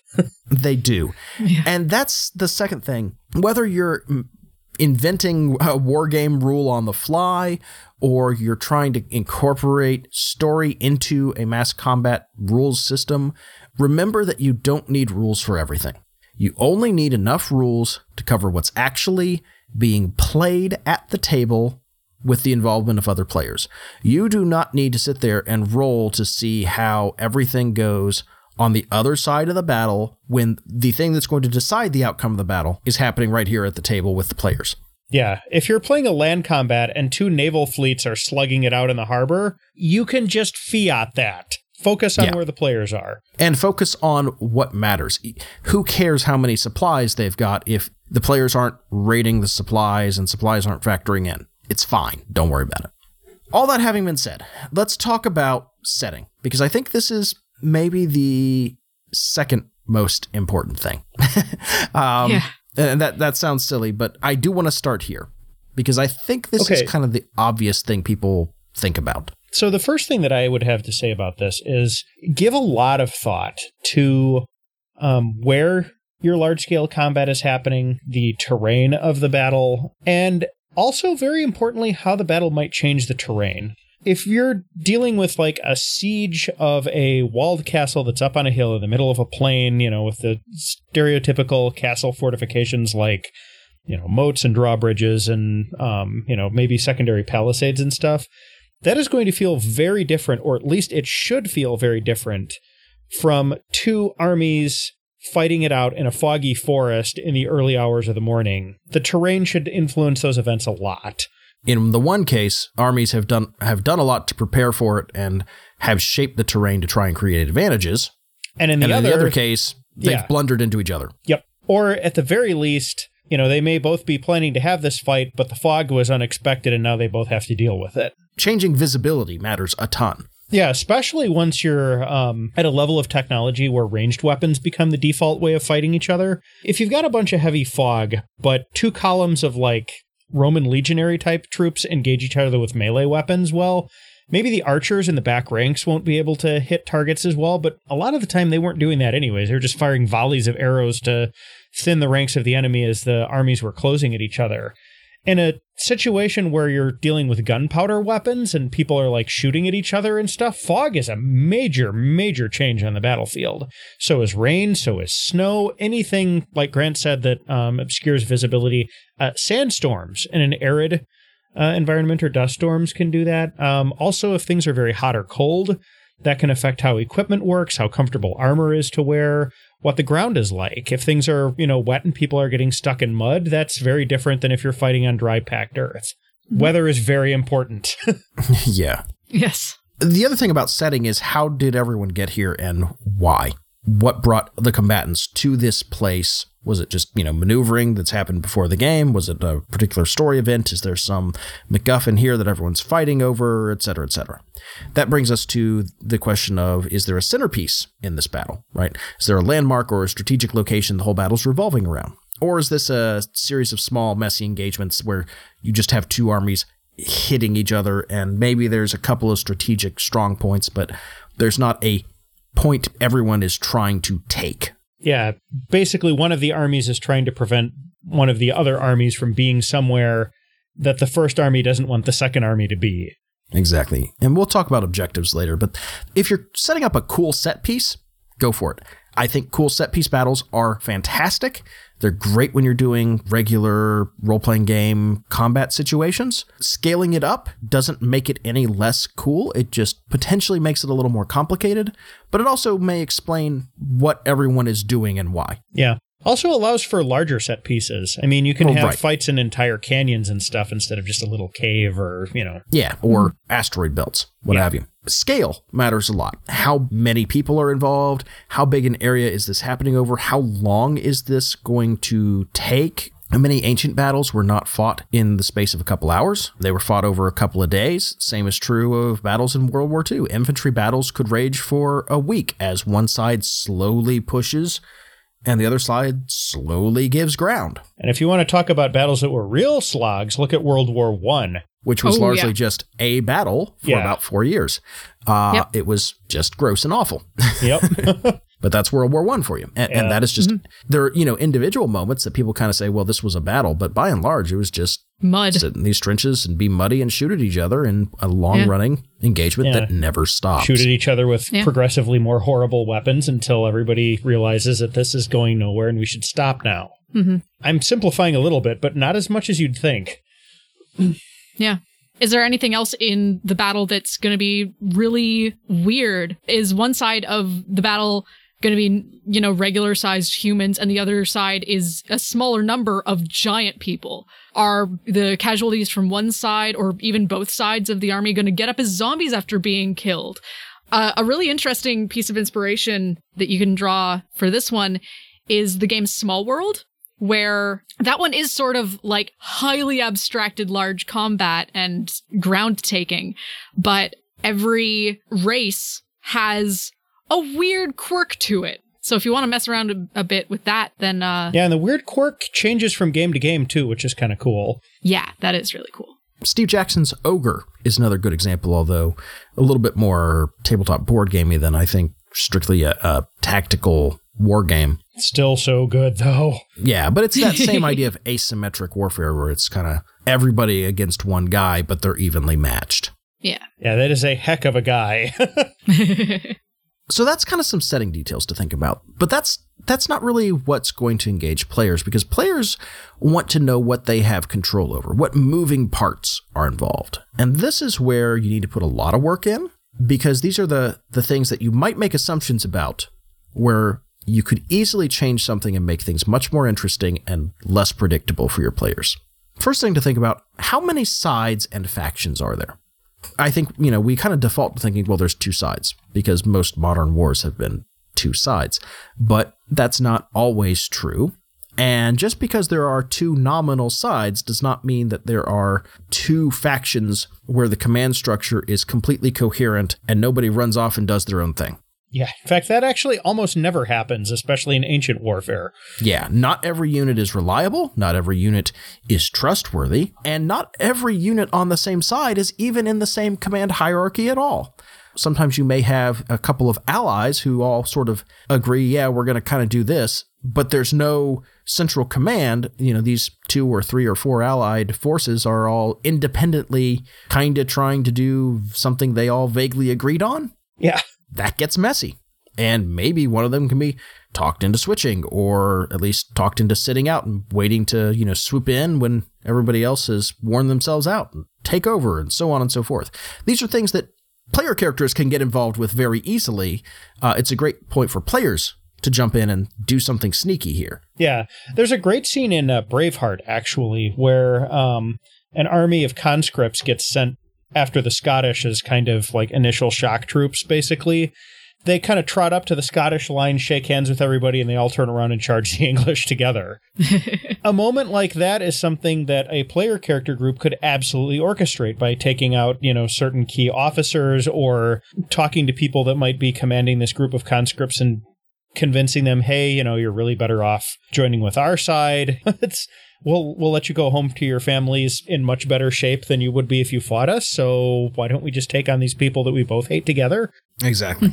They do. Yeah. And that's the second thing. Whether you're inventing a war game rule on the fly, or you're trying to incorporate story into a mass combat rules system, remember that you don't need rules for everything. You only need enough rules to cover what's actually being played at the table with the involvement of other players. You do not need to sit there and roll to see how everything goes on the other side of the battle when the thing that's going to decide the outcome of the battle is happening right here at the table with the players. Yeah, if you're playing a land combat and two naval fleets are slugging it out in the harbor, you can just fiat that. Focus on yeah. where the players are. And focus on what matters. Who cares how many supplies they've got if the players aren't raiding the supplies and supplies aren't factoring in? It's fine. Don't worry about it. All that having been said, let's talk about setting, because I think this is maybe the second most important thing. um, yeah. And that, that sounds silly, but I do want to start here because I think this okay. is kind of the obvious thing people think about. So the first thing that I would have to say about this is give a lot of thought to um, where your large-scale combat is happening, the terrain of the battle, and also, very importantly, how the battle might change the terrain. If you're dealing with like a siege of a walled castle that's up on a hill in the middle of a plain, you know, with the stereotypical castle fortifications like, you know, moats and drawbridges and, um, you know, maybe secondary palisades and stuff, that is going to feel very different, or at least it should feel very different from two armies fighting it out in a foggy forest in the early hours of the morning. The terrain should influence those events a lot. In the one case, armies have done have done a lot to prepare for it and have shaped the terrain to try and create advantages. And in the, and other, in the other case, they've yeah. blundered into each other. Yep. Or at the very least, you know, they may both be planning to have this fight, but the fog was unexpected and now they both have to deal with it. Changing visibility matters a ton. Yeah, especially once you're um, at a level of technology where ranged weapons become the default way of fighting each other. If you've got a bunch of heavy fog, but two columns of like Roman legionary type troops engage each other with melee weapons, well, maybe the archers in the back ranks won't be able to hit targets as well, but a lot of the time they weren't doing that anyways. They were just firing volleys of arrows to thin the ranks of the enemy as the armies were closing at each other. In a situation where you're dealing with gunpowder weapons and people are like shooting at each other and stuff, fog is a major, major change on the battlefield. So is rain, so is snow, anything, like Grant said, that um, obscures visibility. Uh, sandstorms in an arid uh, environment or dust storms can do that. Um, also, if things are very hot or cold, that can affect how equipment works, how comfortable armor is to wear, what the ground is like. If things are, you know, wet and people are getting stuck in mud, that's very different than if you're fighting on dry, packed earth. Weather is very important. Yeah. Yes. The other thing about setting is how did everyone get here and why? What brought the combatants to this place? Was it just, you know, maneuvering that's happened before the game? Was it a particular story event? Is there some MacGuffin here that everyone's fighting over, et cetera, et cetera? That brings us to the question of, is there a centerpiece in this battle, right? Is there a landmark or a strategic location the whole battle's revolving around? Or is this a series of small, messy engagements where you just have two armies hitting each other and maybe there's a couple of strategic strong points, but there's not a point everyone is trying to take? Yeah, basically one of the armies is trying to prevent one of the other armies from being somewhere that the first army doesn't want the second army to be. Exactly. And we'll talk about objectives later, but if you're setting up a cool set piece, go for it. I think cool set piece battles are fantastic. They're great when you're doing regular role-playing game combat situations. Scaling it up doesn't make it any less cool. It just potentially makes it a little more complicated, but it also may explain what everyone is doing and why. Yeah. Also allows for larger set pieces. I mean, you can oh, have right. fights in entire canyons and stuff instead of just a little cave or, you know. Yeah, or mm-hmm. asteroid belts, what yeah. have you. Scale matters a lot. How many people are involved? How big an area is this happening over? How long is this going to take? Many ancient battles were not fought in the space of a couple hours. They were fought over a couple of days. Same is true of battles in World War Two. Infantry battles could rage for a week as one side slowly pushes and the other side slowly gives ground. And if you want to talk about battles that were real slogs, look at World War One, which was oh, largely yeah. just a battle for yeah. about four years. Uh, yep. It was just gross and awful. Yep. But that's World War One for you. And, yeah. and that is just mm-hmm. there are, you know, individual moments that people kind of say, well, this was a battle. But by and large, it was just mud. Sit in these trenches and be muddy and shoot at each other in a long yeah. running engagement yeah. that never stops. Shoot at each other with yeah. progressively more horrible weapons until everybody realizes that this is going nowhere and we should stop now. Mm-hmm. I'm simplifying a little bit, but not as much as you'd think. Yeah. Is there anything else in the battle that's going to be really weird? Is one side of the battle going to be, you know, regular sized humans and the other side is a smaller number of giant people? Are the casualties from one side or even both sides of the army going to get up as zombies after being killed? Uh, a really interesting piece of inspiration that you can draw for this one is the game Small World, where that one is sort of like highly abstracted large combat and ground taking, but every race has a weird quirk to it. So if you want to mess around a, a bit with that, then... Uh, yeah, and the weird quirk changes from game to game too, which is kind of cool. Yeah, that is really cool. Steve Jackson's Ogre is another good example, although a little bit more tabletop board gamey than I think strictly a, a tactical war game. Still so good, though. Yeah, but it's that same idea of asymmetric warfare where it's kind of everybody against one guy, but they're evenly matched. Yeah. Yeah, that is a heck of a guy. So that's kind of some setting details to think about. But that's that's not really what's going to engage players, because players want to know what they have control over, what moving parts are involved. And this is where you need to put a lot of work in, because these are the, the things that you might make assumptions about where you could easily change something and make things much more interesting and less predictable for your players. First thing to think about, how many sides and factions are there? I think, you know, we kind of default to thinking, well, there's two sides because most modern wars have been two sides, but that's not always true. And just because there are two nominal sides does not mean that there are two factions where the command structure is completely coherent and nobody runs off and does their own thing. Yeah. In fact, that actually almost never happens, especially in ancient warfare. Yeah. Not every unit is reliable. Not every unit is trustworthy. And not every unit on the same side is even in the same command hierarchy at all. Sometimes you may have a couple of allies who all sort of agree, yeah, we're going to kind of do this, but there's no central command. You know, these two or three or four allied forces are all independently kind of trying to do something they all vaguely agreed on. Yeah. That gets messy, and maybe one of them can be talked into switching, or at least talked into sitting out and waiting to, you know, swoop in when everybody else has worn themselves out and take over, and so on and so forth. These are things that player characters can get involved with very easily. Uh, it's a great point for players to jump in and do something sneaky here. Yeah, there's a great scene in uh, Braveheart, actually, where um, an army of conscripts gets sent after the Scottish as kind of like initial shock troops, basically. They kind of trot up to the Scottish line, shake hands with everybody, and they all turn around and charge the English together. A moment like that is something that a player character group could absolutely orchestrate by taking out, you know, certain key officers or talking to people that might be commanding this group of conscripts and convincing them, hey, you know, you're really better off joining with our side. It's We'll we'll let you go home to your families in much better shape than you would be if you fought us. So why don't we just take on these people that we both hate together? Exactly.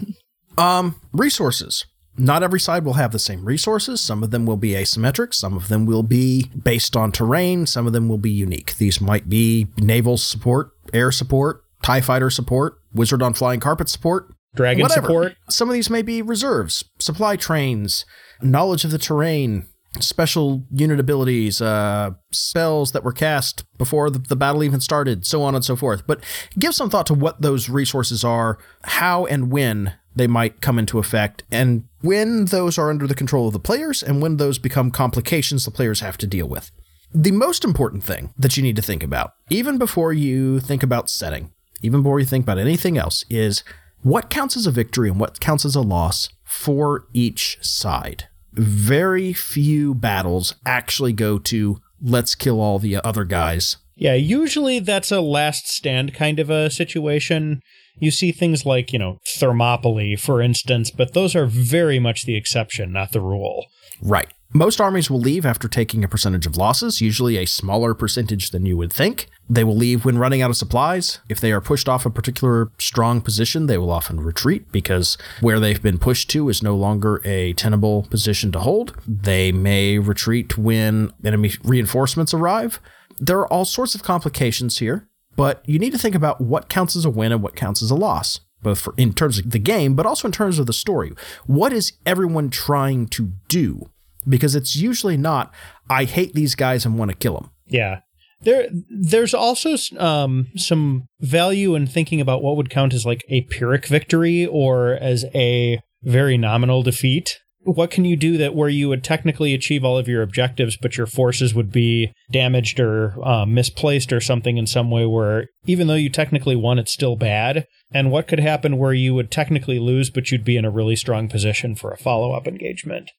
um, resources. Not every side will have the same resources. Some of them will be asymmetric. Some of them will be based on terrain. Some of them will be unique. These might be naval support, air support, TIE fighter support, wizard on flying carpet support. Dragon whatever. Support. Some of these may be reserves, supply trains, knowledge of the terrain, special unit abilities, uh, spells that were cast before the, the battle even started, so on and so forth. But give some thought to what those resources are, how and when they might come into effect, and when those are under the control of the players and when those become complications the players have to deal with. The most important thing that you need to think about, even before you think about setting, even before you think about anything else, is what counts as a victory and what counts as a loss for each side. Very few battles actually go to let's kill all the other guys. Yeah, usually that's a last stand kind of a situation. You see things like, you know, Thermopylae, for instance, but those are very much the exception, not the rule. Right. Most armies will leave after taking a percentage of losses, usually a smaller percentage than you would think. They will leave when running out of supplies. If they are pushed off a particular strong position, they will often retreat because where they've been pushed to is no longer a tenable position to hold. They may retreat when enemy reinforcements arrive. There are all sorts of complications here, but you need to think about what counts as a win and what counts as a loss, both for, in terms of the game, but also in terms of the story. What is everyone trying to do? Because it's usually not, I hate these guys and want to kill them. Yeah. There, there's also um, some value in thinking about what would count as like a Pyrrhic victory or as a very nominal defeat. What can you do that where you would technically achieve all of your objectives, but your forces would be damaged or uh, misplaced or something in some way where even though you technically won, it's still bad? And what could happen where you would technically lose, but you'd be in a really strong position for a follow-up engagement?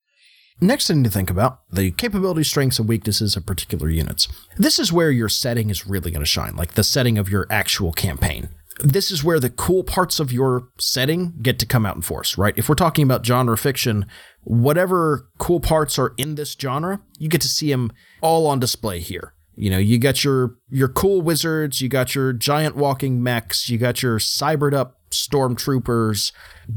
Next thing to think about, the capabilities, strengths, and weaknesses of particular units. This is where your setting is really going to shine, like the setting of your actual campaign. This is where the cool parts of your setting get to come out in force, right? If we're talking about genre fiction, whatever cool parts are in this genre, you get to see them all on display here. You know, you got your your cool wizards, you got your giant walking mechs, you got your cybered up stormtroopers,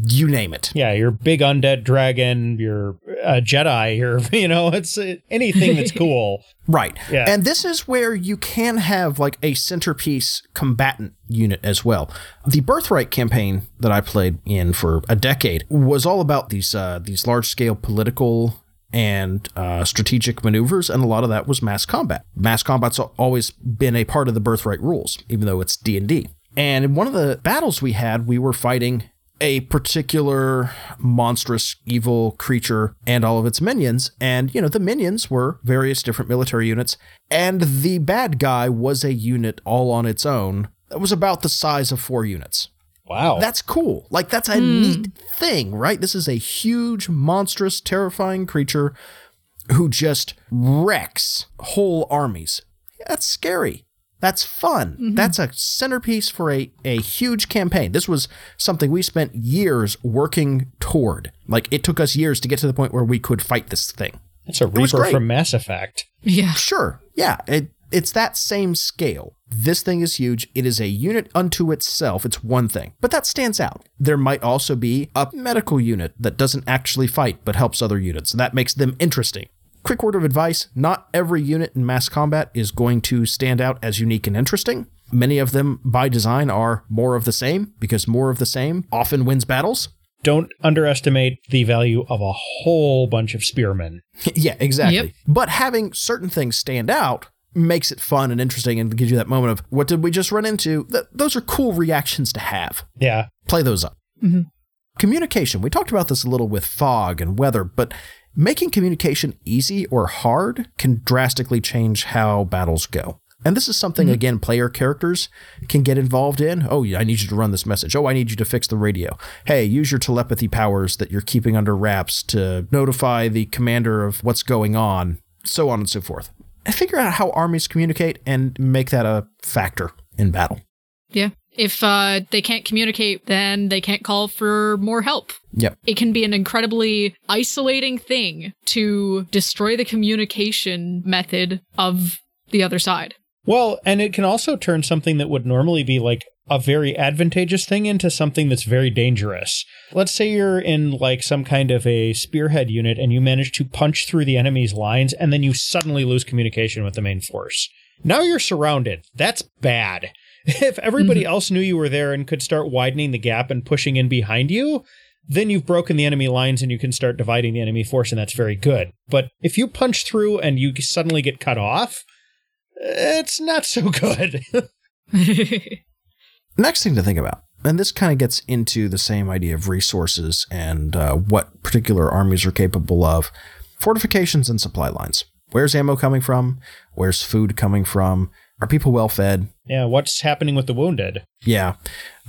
you name it. Yeah, your big undead dragon, your uh, Jedi, your, you know, it's uh, anything that's cool. Right. Yeah. And this is where you can have like a centerpiece combatant unit as well. The Birthright campaign that I played in for a decade was all about these uh, these large scale political and uh, strategic maneuvers, and a lot of that was mass combat. Mass combat's always been a part of the Birthright rules, even though it's D and D. And in one of the battles we had, we were fighting a particular monstrous evil creature and all of its minions. And, you know, the minions were various different military units. And the bad guy was a unit all on its own that was about the size of four units. Wow. That's cool. Like, that's a mm. neat thing, right? This is a huge, monstrous, terrifying creature who just wrecks whole armies. That's scary. That's fun. Mm-hmm. That's a centerpiece for a, a huge campaign. This was something we spent years working toward. Like, it took us years to get to the point where we could fight this thing. It's a Reaper from Mass Effect. Yeah. Sure. Yeah. It, it's that same scale. This thing is huge. It is a unit unto itself. It's one thing. But that stands out. There might also be a medical unit that doesn't actually fight but helps other units. That makes them interesting. Quick word of advice, not every unit in mass combat is going to stand out as unique and interesting. Many of them, by design, are more of the same, because more of the same often wins battles. Don't underestimate the value of a whole bunch of spearmen. Yeah, exactly. Yep. But having certain things stand out makes it fun and interesting and gives you that moment of, what did we just run into? Th- those are cool reactions to have. Yeah. Play those up. Mm-hmm. Communication. We talked about this a little with fog and weather, but making communication easy or hard can drastically change how battles go. And this is something, mm-hmm. again, player characters can get involved in. Oh, I need you to run this message. Oh, I need you to fix the radio. Hey, use your telepathy powers that you're keeping under wraps to notify the commander of what's going on, so on and so forth. And figure out how armies communicate and make that a factor in battle. Yeah. If uh, they can't communicate, then they can't call for more help. Yep. It can be an incredibly isolating thing to destroy the communication method of the other side. Well, and it can also turn something that would normally be like a very advantageous thing into something that's very dangerous. Let's say you're in like some kind of a spearhead unit and you manage to punch through the enemy's lines and then you suddenly lose communication with the main force. Now you're surrounded. That's bad. If everybody mm-hmm. else knew you were there and could start widening the gap and pushing in behind you, then you've broken the enemy lines and you can start dividing the enemy force, and that's very good. But if you punch through and you suddenly get cut off, it's not so good. Next thing to think about, and this kind of gets into the same idea of resources and uh, what particular armies are capable of, fortifications and supply lines. Where's ammo coming from? Where's food coming from? Are people well fed? Yeah. What's happening with the wounded? Yeah.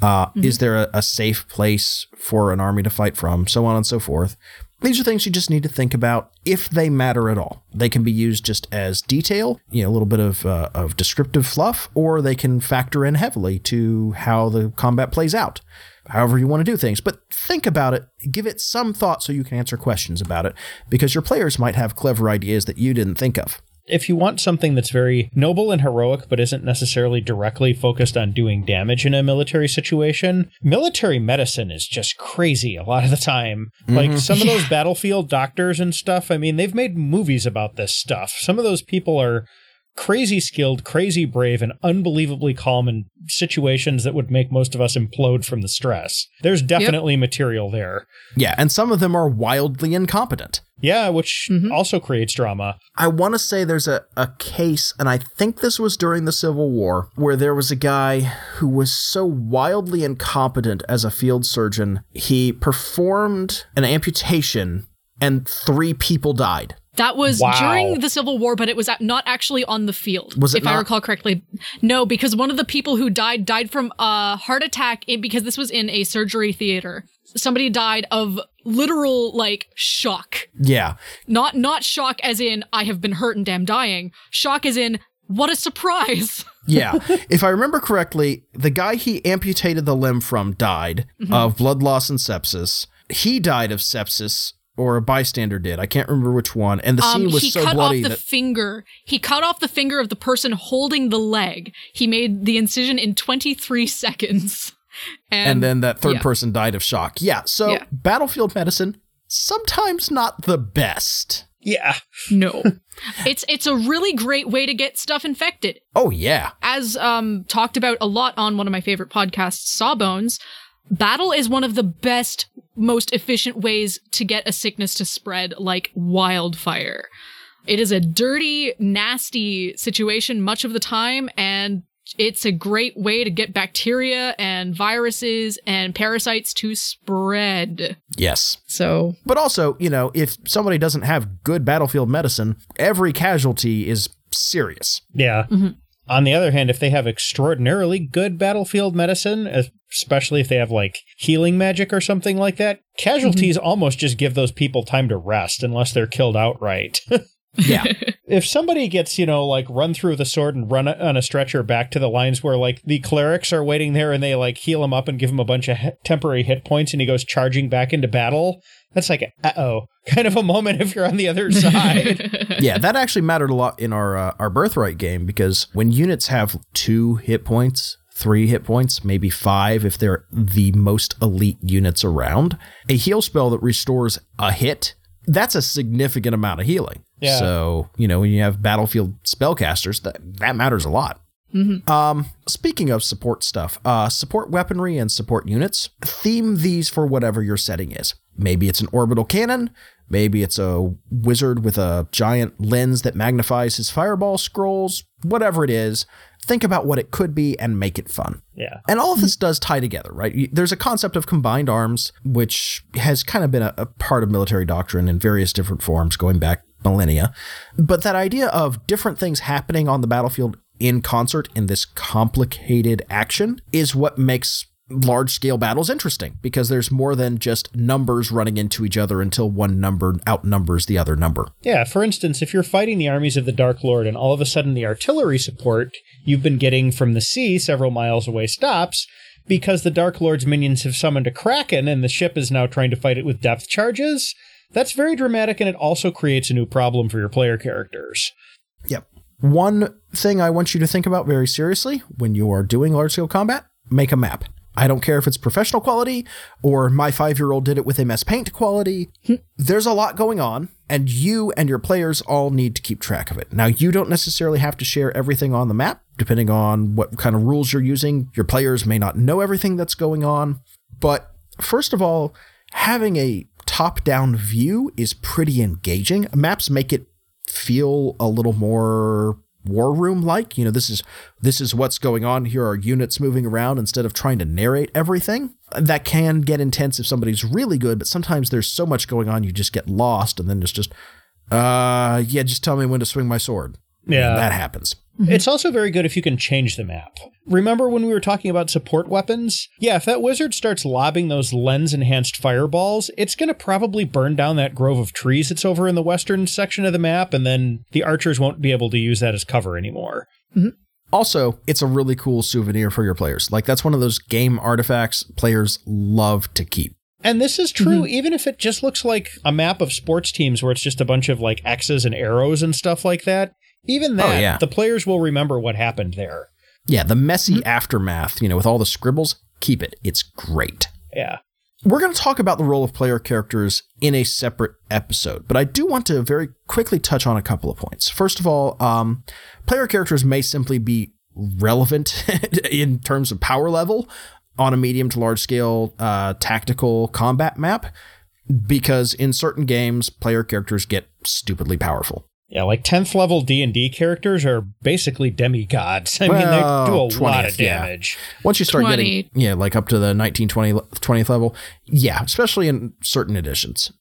Uh, mm-hmm. Is there a, a safe place for an army to fight from? So on and so forth. These are things you just need to think about if they matter at all. They can be used just as detail, you know, a little bit of uh, of descriptive fluff, or they can factor in heavily to how the combat plays out. however you want to do things. But think about it. Give it some thought so you can answer questions about it, because your players might have clever ideas that you didn't think of. If you want something that's very noble and heroic, but isn't necessarily directly focused on doing damage in a military situation, military medicine is just crazy a lot of the time. Mm-hmm. Like some of those battlefield doctors and stuff, I mean, they've made movies about this stuff. Some of those people are crazy skilled, crazy brave, and unbelievably calm in situations that would make most of us implode from the stress. There's definitely yep. material there. Yeah, and some of them are wildly incompetent. Yeah, which mm-hmm. also creates drama. I want to say there's a, a case, and I think this was during the Civil War, where there was a guy who was so wildly incompetent as a field surgeon, he performed an amputation and three people died. That was wow. during the Civil War, but it was not actually on the field, was it if not? I recall correctly. No, because one of the people who died died from a heart attack in, because this was in a surgery theater. Somebody died of literal, like, shock. Yeah. Not not shock as in, I have been hurt and damn dying. Shock as in, what a surprise. Yeah. If I remember correctly, the guy he amputated the limb from died mm-hmm. of blood loss and sepsis. He died of sepsis. Or a bystander did. I can't remember which one. And the scene um, was so bloody. He cut off the that- finger. He cut off the finger of the person holding the leg. He made the incision in twenty-three seconds. And, and then that third yeah. person died of shock. Yeah. So yeah. battlefield medicine, sometimes not the best. Yeah. No. It's it's a really great way to get stuff infected. Oh, yeah. As um talked about a lot on one of my favorite podcasts, Sawbones, battle is one of the best, most efficient ways to get a sickness to spread like wildfire. It is a dirty, nasty situation much of the time, and it's a great way to get bacteria and viruses and parasites to spread. Yes. So, but also, you know, if somebody doesn't have good battlefield medicine, every casualty is serious. Yeah. Mm-hmm. On the other hand, if they have extraordinarily good battlefield medicine, especially if they have like healing magic or something like that, casualties mm-hmm. almost just give those people time to rest unless they're killed outright. Yeah. If somebody gets, you know, like run through the sword and run on a stretcher back to the lines where like the clerics are waiting there and they like heal him up and give him a bunch of he- temporary hit points and he goes charging back into battle, that's like, uh-oh, kind of a moment if you're on the other side. Yeah, that actually mattered a lot in our uh, our Birthright game, because when units have two hit points, three hit points, maybe five if they're the most elite units around, a heal spell that restores a hit, that's a significant amount of healing. Yeah. So, you know, when you have battlefield spellcasters, that, that matters a lot. Mm-hmm. Um, speaking of support stuff, uh, support weaponry and support units, theme these for whatever your setting is. Maybe it's an orbital cannon. Maybe it's a wizard with a giant lens that magnifies his fireball scrolls. Whatever it is, think about what it could be and make it fun. Yeah. And all of this does tie together, right? There's a concept of combined arms, which has kind of been a, a part of military doctrine in various different forms going back millennia. But that idea of different things happening on the battlefield in concert in this complicated action is what makes large-scale battles interesting, because there's more than just numbers running into each other until one number outnumbers the other number. Yeah, for instance, if you're fighting the armies of the Dark Lord and all of a sudden the artillery support you've been getting from the sea several miles away stops because the Dark Lord's minions have summoned a kraken and the ship is now trying to fight it with depth charges, that's very dramatic, and it also creates a new problem for your player characters. Yep. One thing I want you to think about very seriously when you are doing large-scale combat, make a map. I don't care if it's professional quality or my five-year-old did it with M S Paint quality. There's a lot going on, and you and your players all need to keep track of it. Now, you don't necessarily have to share everything on the map. Depending on what kind of rules you're using, your players may not know everything that's going on. But first of all, having a top-down view is pretty engaging. Maps make it feel a little more war room like, you know, this is this is what's going on. Here are units moving around instead of trying to narrate everything. That can get intense if somebody's really good, but sometimes there's so much going on you just get lost, and then it's just uh yeah, just tell me when to swing my sword. Yeah. And that happens. It's also very good if you can change the map. Remember when we were talking about support weapons? Yeah, if that wizard starts lobbing those lens-enhanced fireballs, it's going to probably burn down that grove of trees that's over in the western section of the map, and then the archers won't be able to use that as cover anymore. Mm-hmm. Also, it's a really cool souvenir for your players. Like, that's one of those game artifacts players love to keep. And this is true, mm-hmm. even if it just looks like a map of sports teams where it's just a bunch of like X's and arrows and stuff like that. Even that, oh, yeah. the players will remember what happened there. Yeah, the messy mm-hmm. aftermath, you know, with all the scribbles, keep it. It's great. Yeah. We're going to talk about the role of player characters in a separate episode, but I do want to very quickly touch on a couple of points. First of all, um, player characters may simply be relevant in terms of power level on a medium to large scale uh, tactical combat map, because in certain games, player characters get stupidly powerful. Yeah, like tenth level D and D characters are basically demigods. I well, mean, they do a twentieth, lot of damage. Yeah. Once you start twenty getting, yeah, like up to the nineteen, twentieth level. Yeah, especially in certain editions.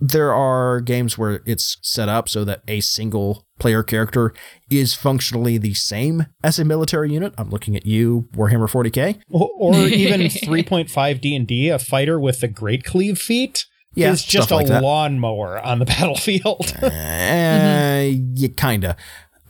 There are games where it's set up so that a single player character is functionally the same as a military unit. I'm looking at you, Warhammer forty K. Or, or even three point five D and D, a fighter with the Great Cleave feat. Yeah, it's just like a that. lawnmower on the battlefield. uh, mm-hmm. Yeah, kind of.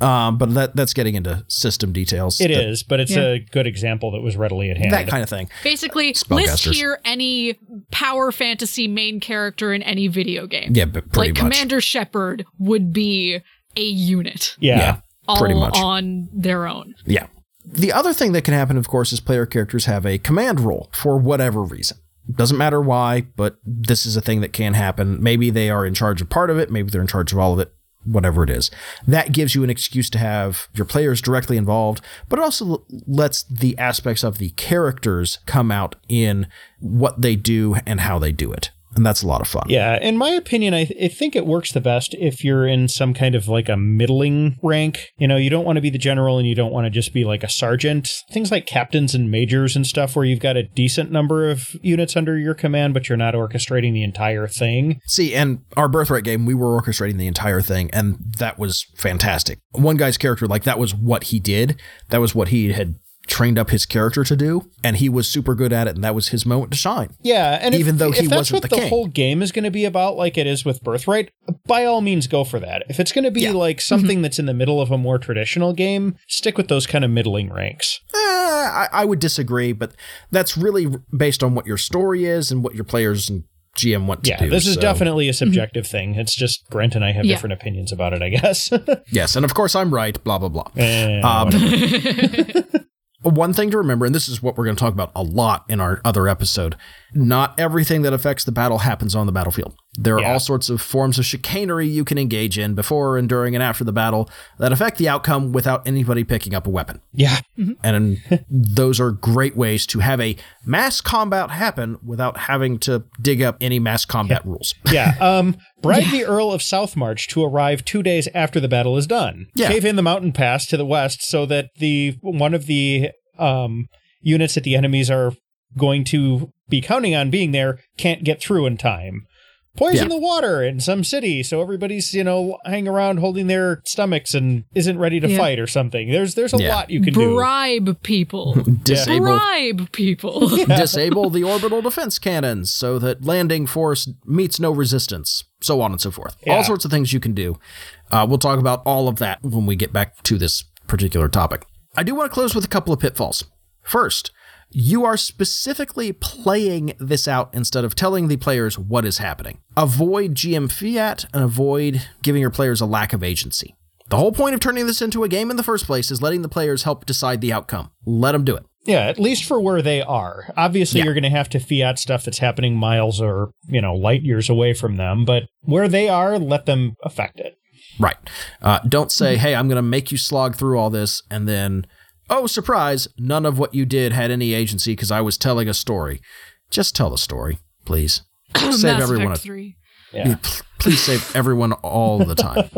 Um, but that that's getting into system details. It that, is, but it's yeah. a good example that was readily at hand. That kind of thing. Basically, uh, list here any power fantasy main character in any video game. Yeah, but pretty like much. Like Commander Shepard would be a unit. Yeah, yeah all pretty much. on their own. Yeah. The other thing that can happen, of course, is player characters have a command role for whatever reason. Doesn't matter why, but this is a thing that can happen. Maybe they are in charge of part of it. Maybe they're in charge of all of it, whatever it is. That gives you an excuse to have your players directly involved, but it also lets the aspects of the characters come out in what they do and how they do it. And that's a lot of fun. Yeah. In my opinion, I, th- I think it works the best if you're in some kind of like a middling rank. You know, you don't want to be the general and you don't want to just be like a sergeant. Things like captains and majors and stuff where you've got a decent number of units under your command, but you're not orchestrating the entire thing. See, and our Birthright game, we were orchestrating the entire thing. And that was fantastic. One guy's character, like that was what he did. That was what he had trained up his character to do, and he was super good at it, and that was his moment to shine. Yeah, and even if, though he if that's wasn't what the, the whole game is going to be about, like it is with Birthright, by all means go for that. If it's going to be yeah. like something mm-hmm. that's in the middle of a more traditional game, stick with those kind of middling ranks. Eh, I, I would disagree, but that's really based on what your story is and what your players and G M want to yeah, do. Yeah, this is so. definitely a subjective mm-hmm. thing. It's just Brent and I have yeah. different opinions about it, I guess. Yes, and of course I'm right, blah, blah, blah. Eh, um, One thing to remember, and this is what we're going to talk about a lot in our other episode, not everything that affects the battle happens on the battlefield. There are yeah. all sorts of forms of chicanery you can engage in before and during and after the battle that affect the outcome without anybody picking up a weapon. Yeah. Mm-hmm. And those are great ways to have a mass combat happen without having to dig up any mass combat yeah. rules. Yeah. Um, bribe yeah. the Earl of Southmarch to arrive two days after the battle is done. Yeah. Cave in the mountain pass to the west so that the one of the um, units that the enemies are going to be counting on being there can't get through in time. Poison yeah. the water in some city, so everybody's, you know, hanging around holding their stomachs and isn't ready to yeah. fight or something. There's there's a yeah. lot you can bribe do. People. Disable. Bribe people. Bribe yeah. people. Disable the orbital defense cannons so that landing force meets no resistance, so on and so forth. Yeah. All sorts of things you can do. Uh, we'll talk about all of that when we get back to this particular topic. I do want to close with a couple of pitfalls. First, you are specifically playing this out instead of telling the players what is happening. Avoid G M fiat and avoid giving your players a lack of agency. The whole point of turning this into a game in the first place is letting the players help decide the outcome. Let them do it. Yeah, at least for where they are. Obviously, yeah. you're going to have to fiat stuff that's happening miles or, you know, light years away from them. But where they are, let them affect it. Right. Uh, don't say, hey, I'm going to make you slog through all this and then... oh, surprise, none of what you did had any agency because I was telling a story. Just tell the story, please. Save everyone. A, three. Yeah. Please save everyone all the time.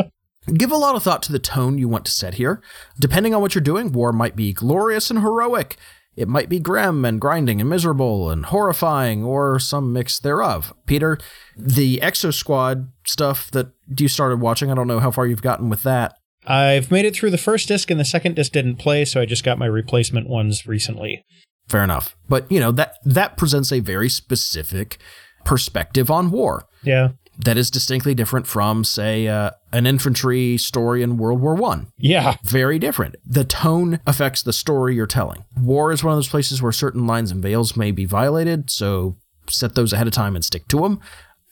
Give a lot of thought to the tone you want to set here. Depending on what you're doing, war might be glorious and heroic. It might be grim and grinding and miserable and horrifying or some mix thereof. Peter, the Exo Squad stuff that you started watching, I don't know how far you've gotten with that. I've made it through the first disc and the second disc didn't play, so I just got my replacement ones recently. Fair enough. But, you know, that that presents a very specific perspective on war. Yeah. that is distinctly different from, say, uh, an infantry story in World War One. Yeah. Very different. The tone affects the story you're telling. War is one of those places where certain lines and veils may be violated, so set those ahead of time and stick to them.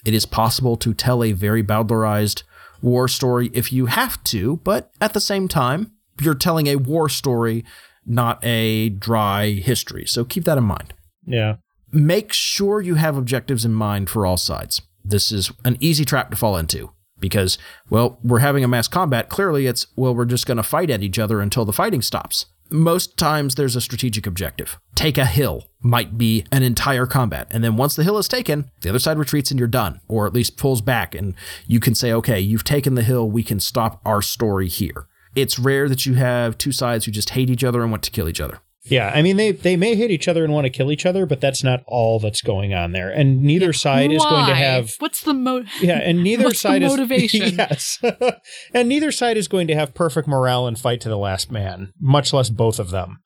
It is possible to tell a very bowdlerized war story if you have to, but at the same time, you're telling a war story, not a dry history. So keep that in mind. Yeah. Make sure you have objectives in mind for all sides. This is an easy trap to fall into because, well, we're having a mass combat. Clearly, it's, well, we're just going to fight at each other until the fighting stops. Most times there's a strategic objective. Take a hill might be an entire combat. And then once the hill is taken, the other side retreats and you're done, or at least pulls back. And you can say, OK, you've taken the hill. We can stop our story here. It's rare that you have two sides who just hate each other and want to kill each other. Yeah, I mean, they, they may hate each other and want to kill each other, but that's not all that's going on there. And neither yeah, side why? is going to have... What's the mo- Yeah, and neither What's side the motivation? is... Yes. And neither side is going to have perfect morale and fight to the last man, much less both of them.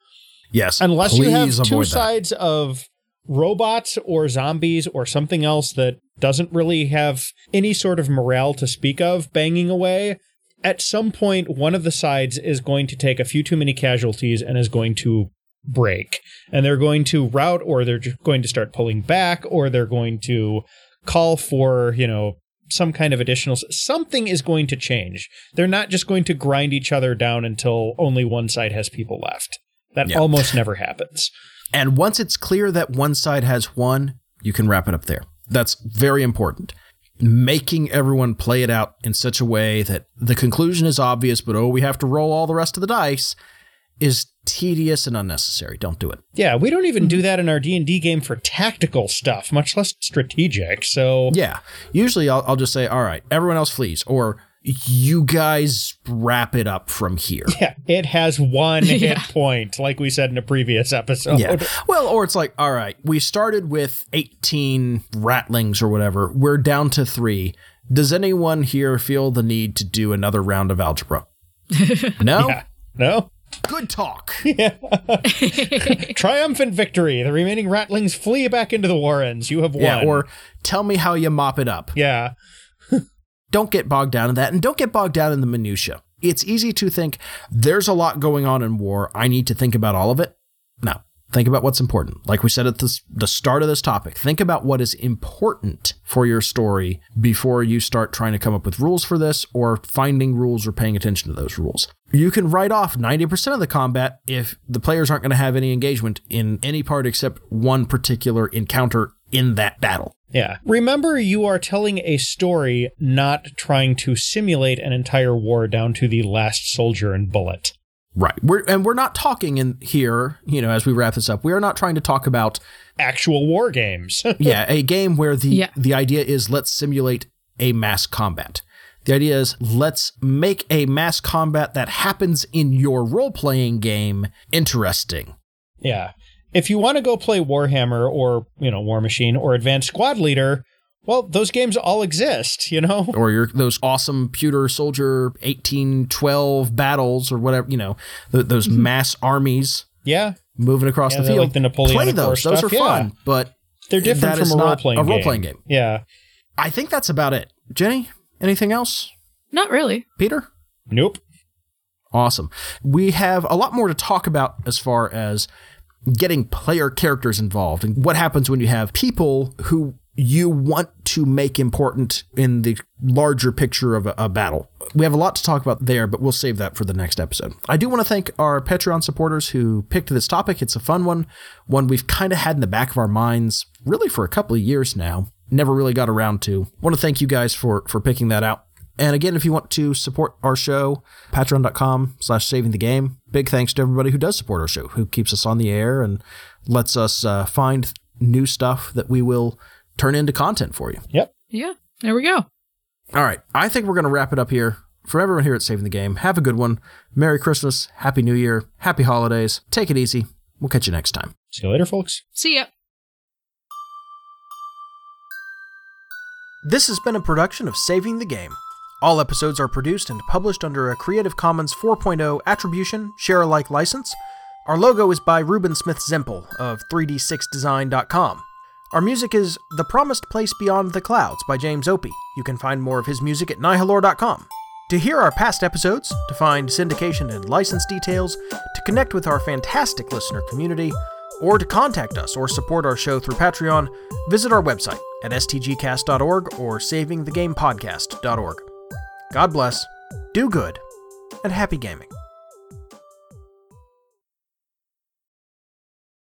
Yes. Unless you have two sides that. of robots or zombies or something else that doesn't really have any sort of morale to speak of banging away. At some point, one of the sides is going to take a few too many casualties and is going to break, and they're going to rout, or they're going to start pulling back, or they're going to call for, you know, some kind of additional, something is going to change. They're not just going to grind each other down until only one side has people left. That yeah. almost never happens. And once it's clear that one side has won, you can wrap it up there. That's very important. Making everyone play it out in such a way that the conclusion is obvious, but, oh, we have to roll all the rest of the dice, is tedious and unnecessary. Don't do it. Yeah, we don't even do that in our D and D game for tactical stuff, much less strategic. So yeah, usually I'll, I'll just say, all right, everyone else flees, or you guys wrap it up from here. Yeah, it has one yeah. hit point, like we said in a previous episode. Yeah. Well, or it's like, all right, we started with eighteen rattlings or whatever. We're down to three. Does anyone here feel the need to do another round of algebra? No? Yeah. No? Good talk. Yeah. Triumphant victory. The remaining rattlings flee back into the warrens. You have won. Yeah, or tell me how you mop it up. Yeah. Don't get bogged down in that, and don't get bogged down in the minutia. It's easy to think there's a lot going on in war. I need to think about all of it. No, think about what's important. Like we said at the, the start of this topic, think about what is important for your story before you start trying to come up with rules for this, or finding rules or paying attention to those rules. You can write off ninety percent of the combat if the players aren't going to have any engagement in any part except one particular encounter in that battle. Yeah. Remember, you are telling a story, not trying to simulate an entire war down to the last soldier and bullet. Right. We're, and we're not talking in here, you know, as we wrap this up, we are not trying to talk about actual war games. yeah. A game where the, yeah. the idea is let's simulate a mass combat. The idea is let's make a mass combat that happens in your role-playing game interesting. Yeah. If you want to go play Warhammer or, you know, War Machine or Advanced Squad Leader, well, those games all exist, you know? Or your those awesome pewter soldier eighteen twelve battles or whatever, you know, th- those mm-hmm. mass armies. Yeah. Moving across yeah, the field. Like the Napoleonic play those. War stuff. Those are yeah. fun, but they're different that from is a role-playing a game. role-playing game. Yeah. I think that's about it. Jenny, anything else? Not really. Peter? Nope. Awesome. We have a lot more to talk about as far as getting player characters involved and what happens when you have people who you want to make important in the larger picture of a, a battle. We have a lot to talk about there, but we'll save that for the next episode. I do want to thank our Patreon supporters who picked this topic. It's a fun one, one we've kind of had in the back of our minds really for a couple of years now, never really got around to. I want to thank you guys for, for picking that out. And again, if you want to support our show, patreon.com slash saving the game. Big thanks to everybody who does support our show, who keeps us on the air and lets us uh, find new stuff that we will turn into content for you. Yep. Yeah. There we go. All right. I think we're going to wrap it up here. For everyone here at Saving the Game, have a good one. Merry Christmas. Happy New Year. Happy holidays. Take it easy. We'll catch you next time. See you later, folks. See ya. This has been a production of Saving the Game. All episodes are produced and published under a Creative Commons four point oh Attribution Share-alike license. Our logo is by Ruben Smith Zempel of three d six design dot com. Our music is The Promised Place Beyond the Clouds by James Opie. You can find more of his music at nihilor dot com. To hear our past episodes, to find syndication and license details, to connect with our fantastic listener community, or to contact us or support our show through Patreon, visit our website at s t g cast dot org or saving the game podcast dot org. God bless, do good, and happy gaming.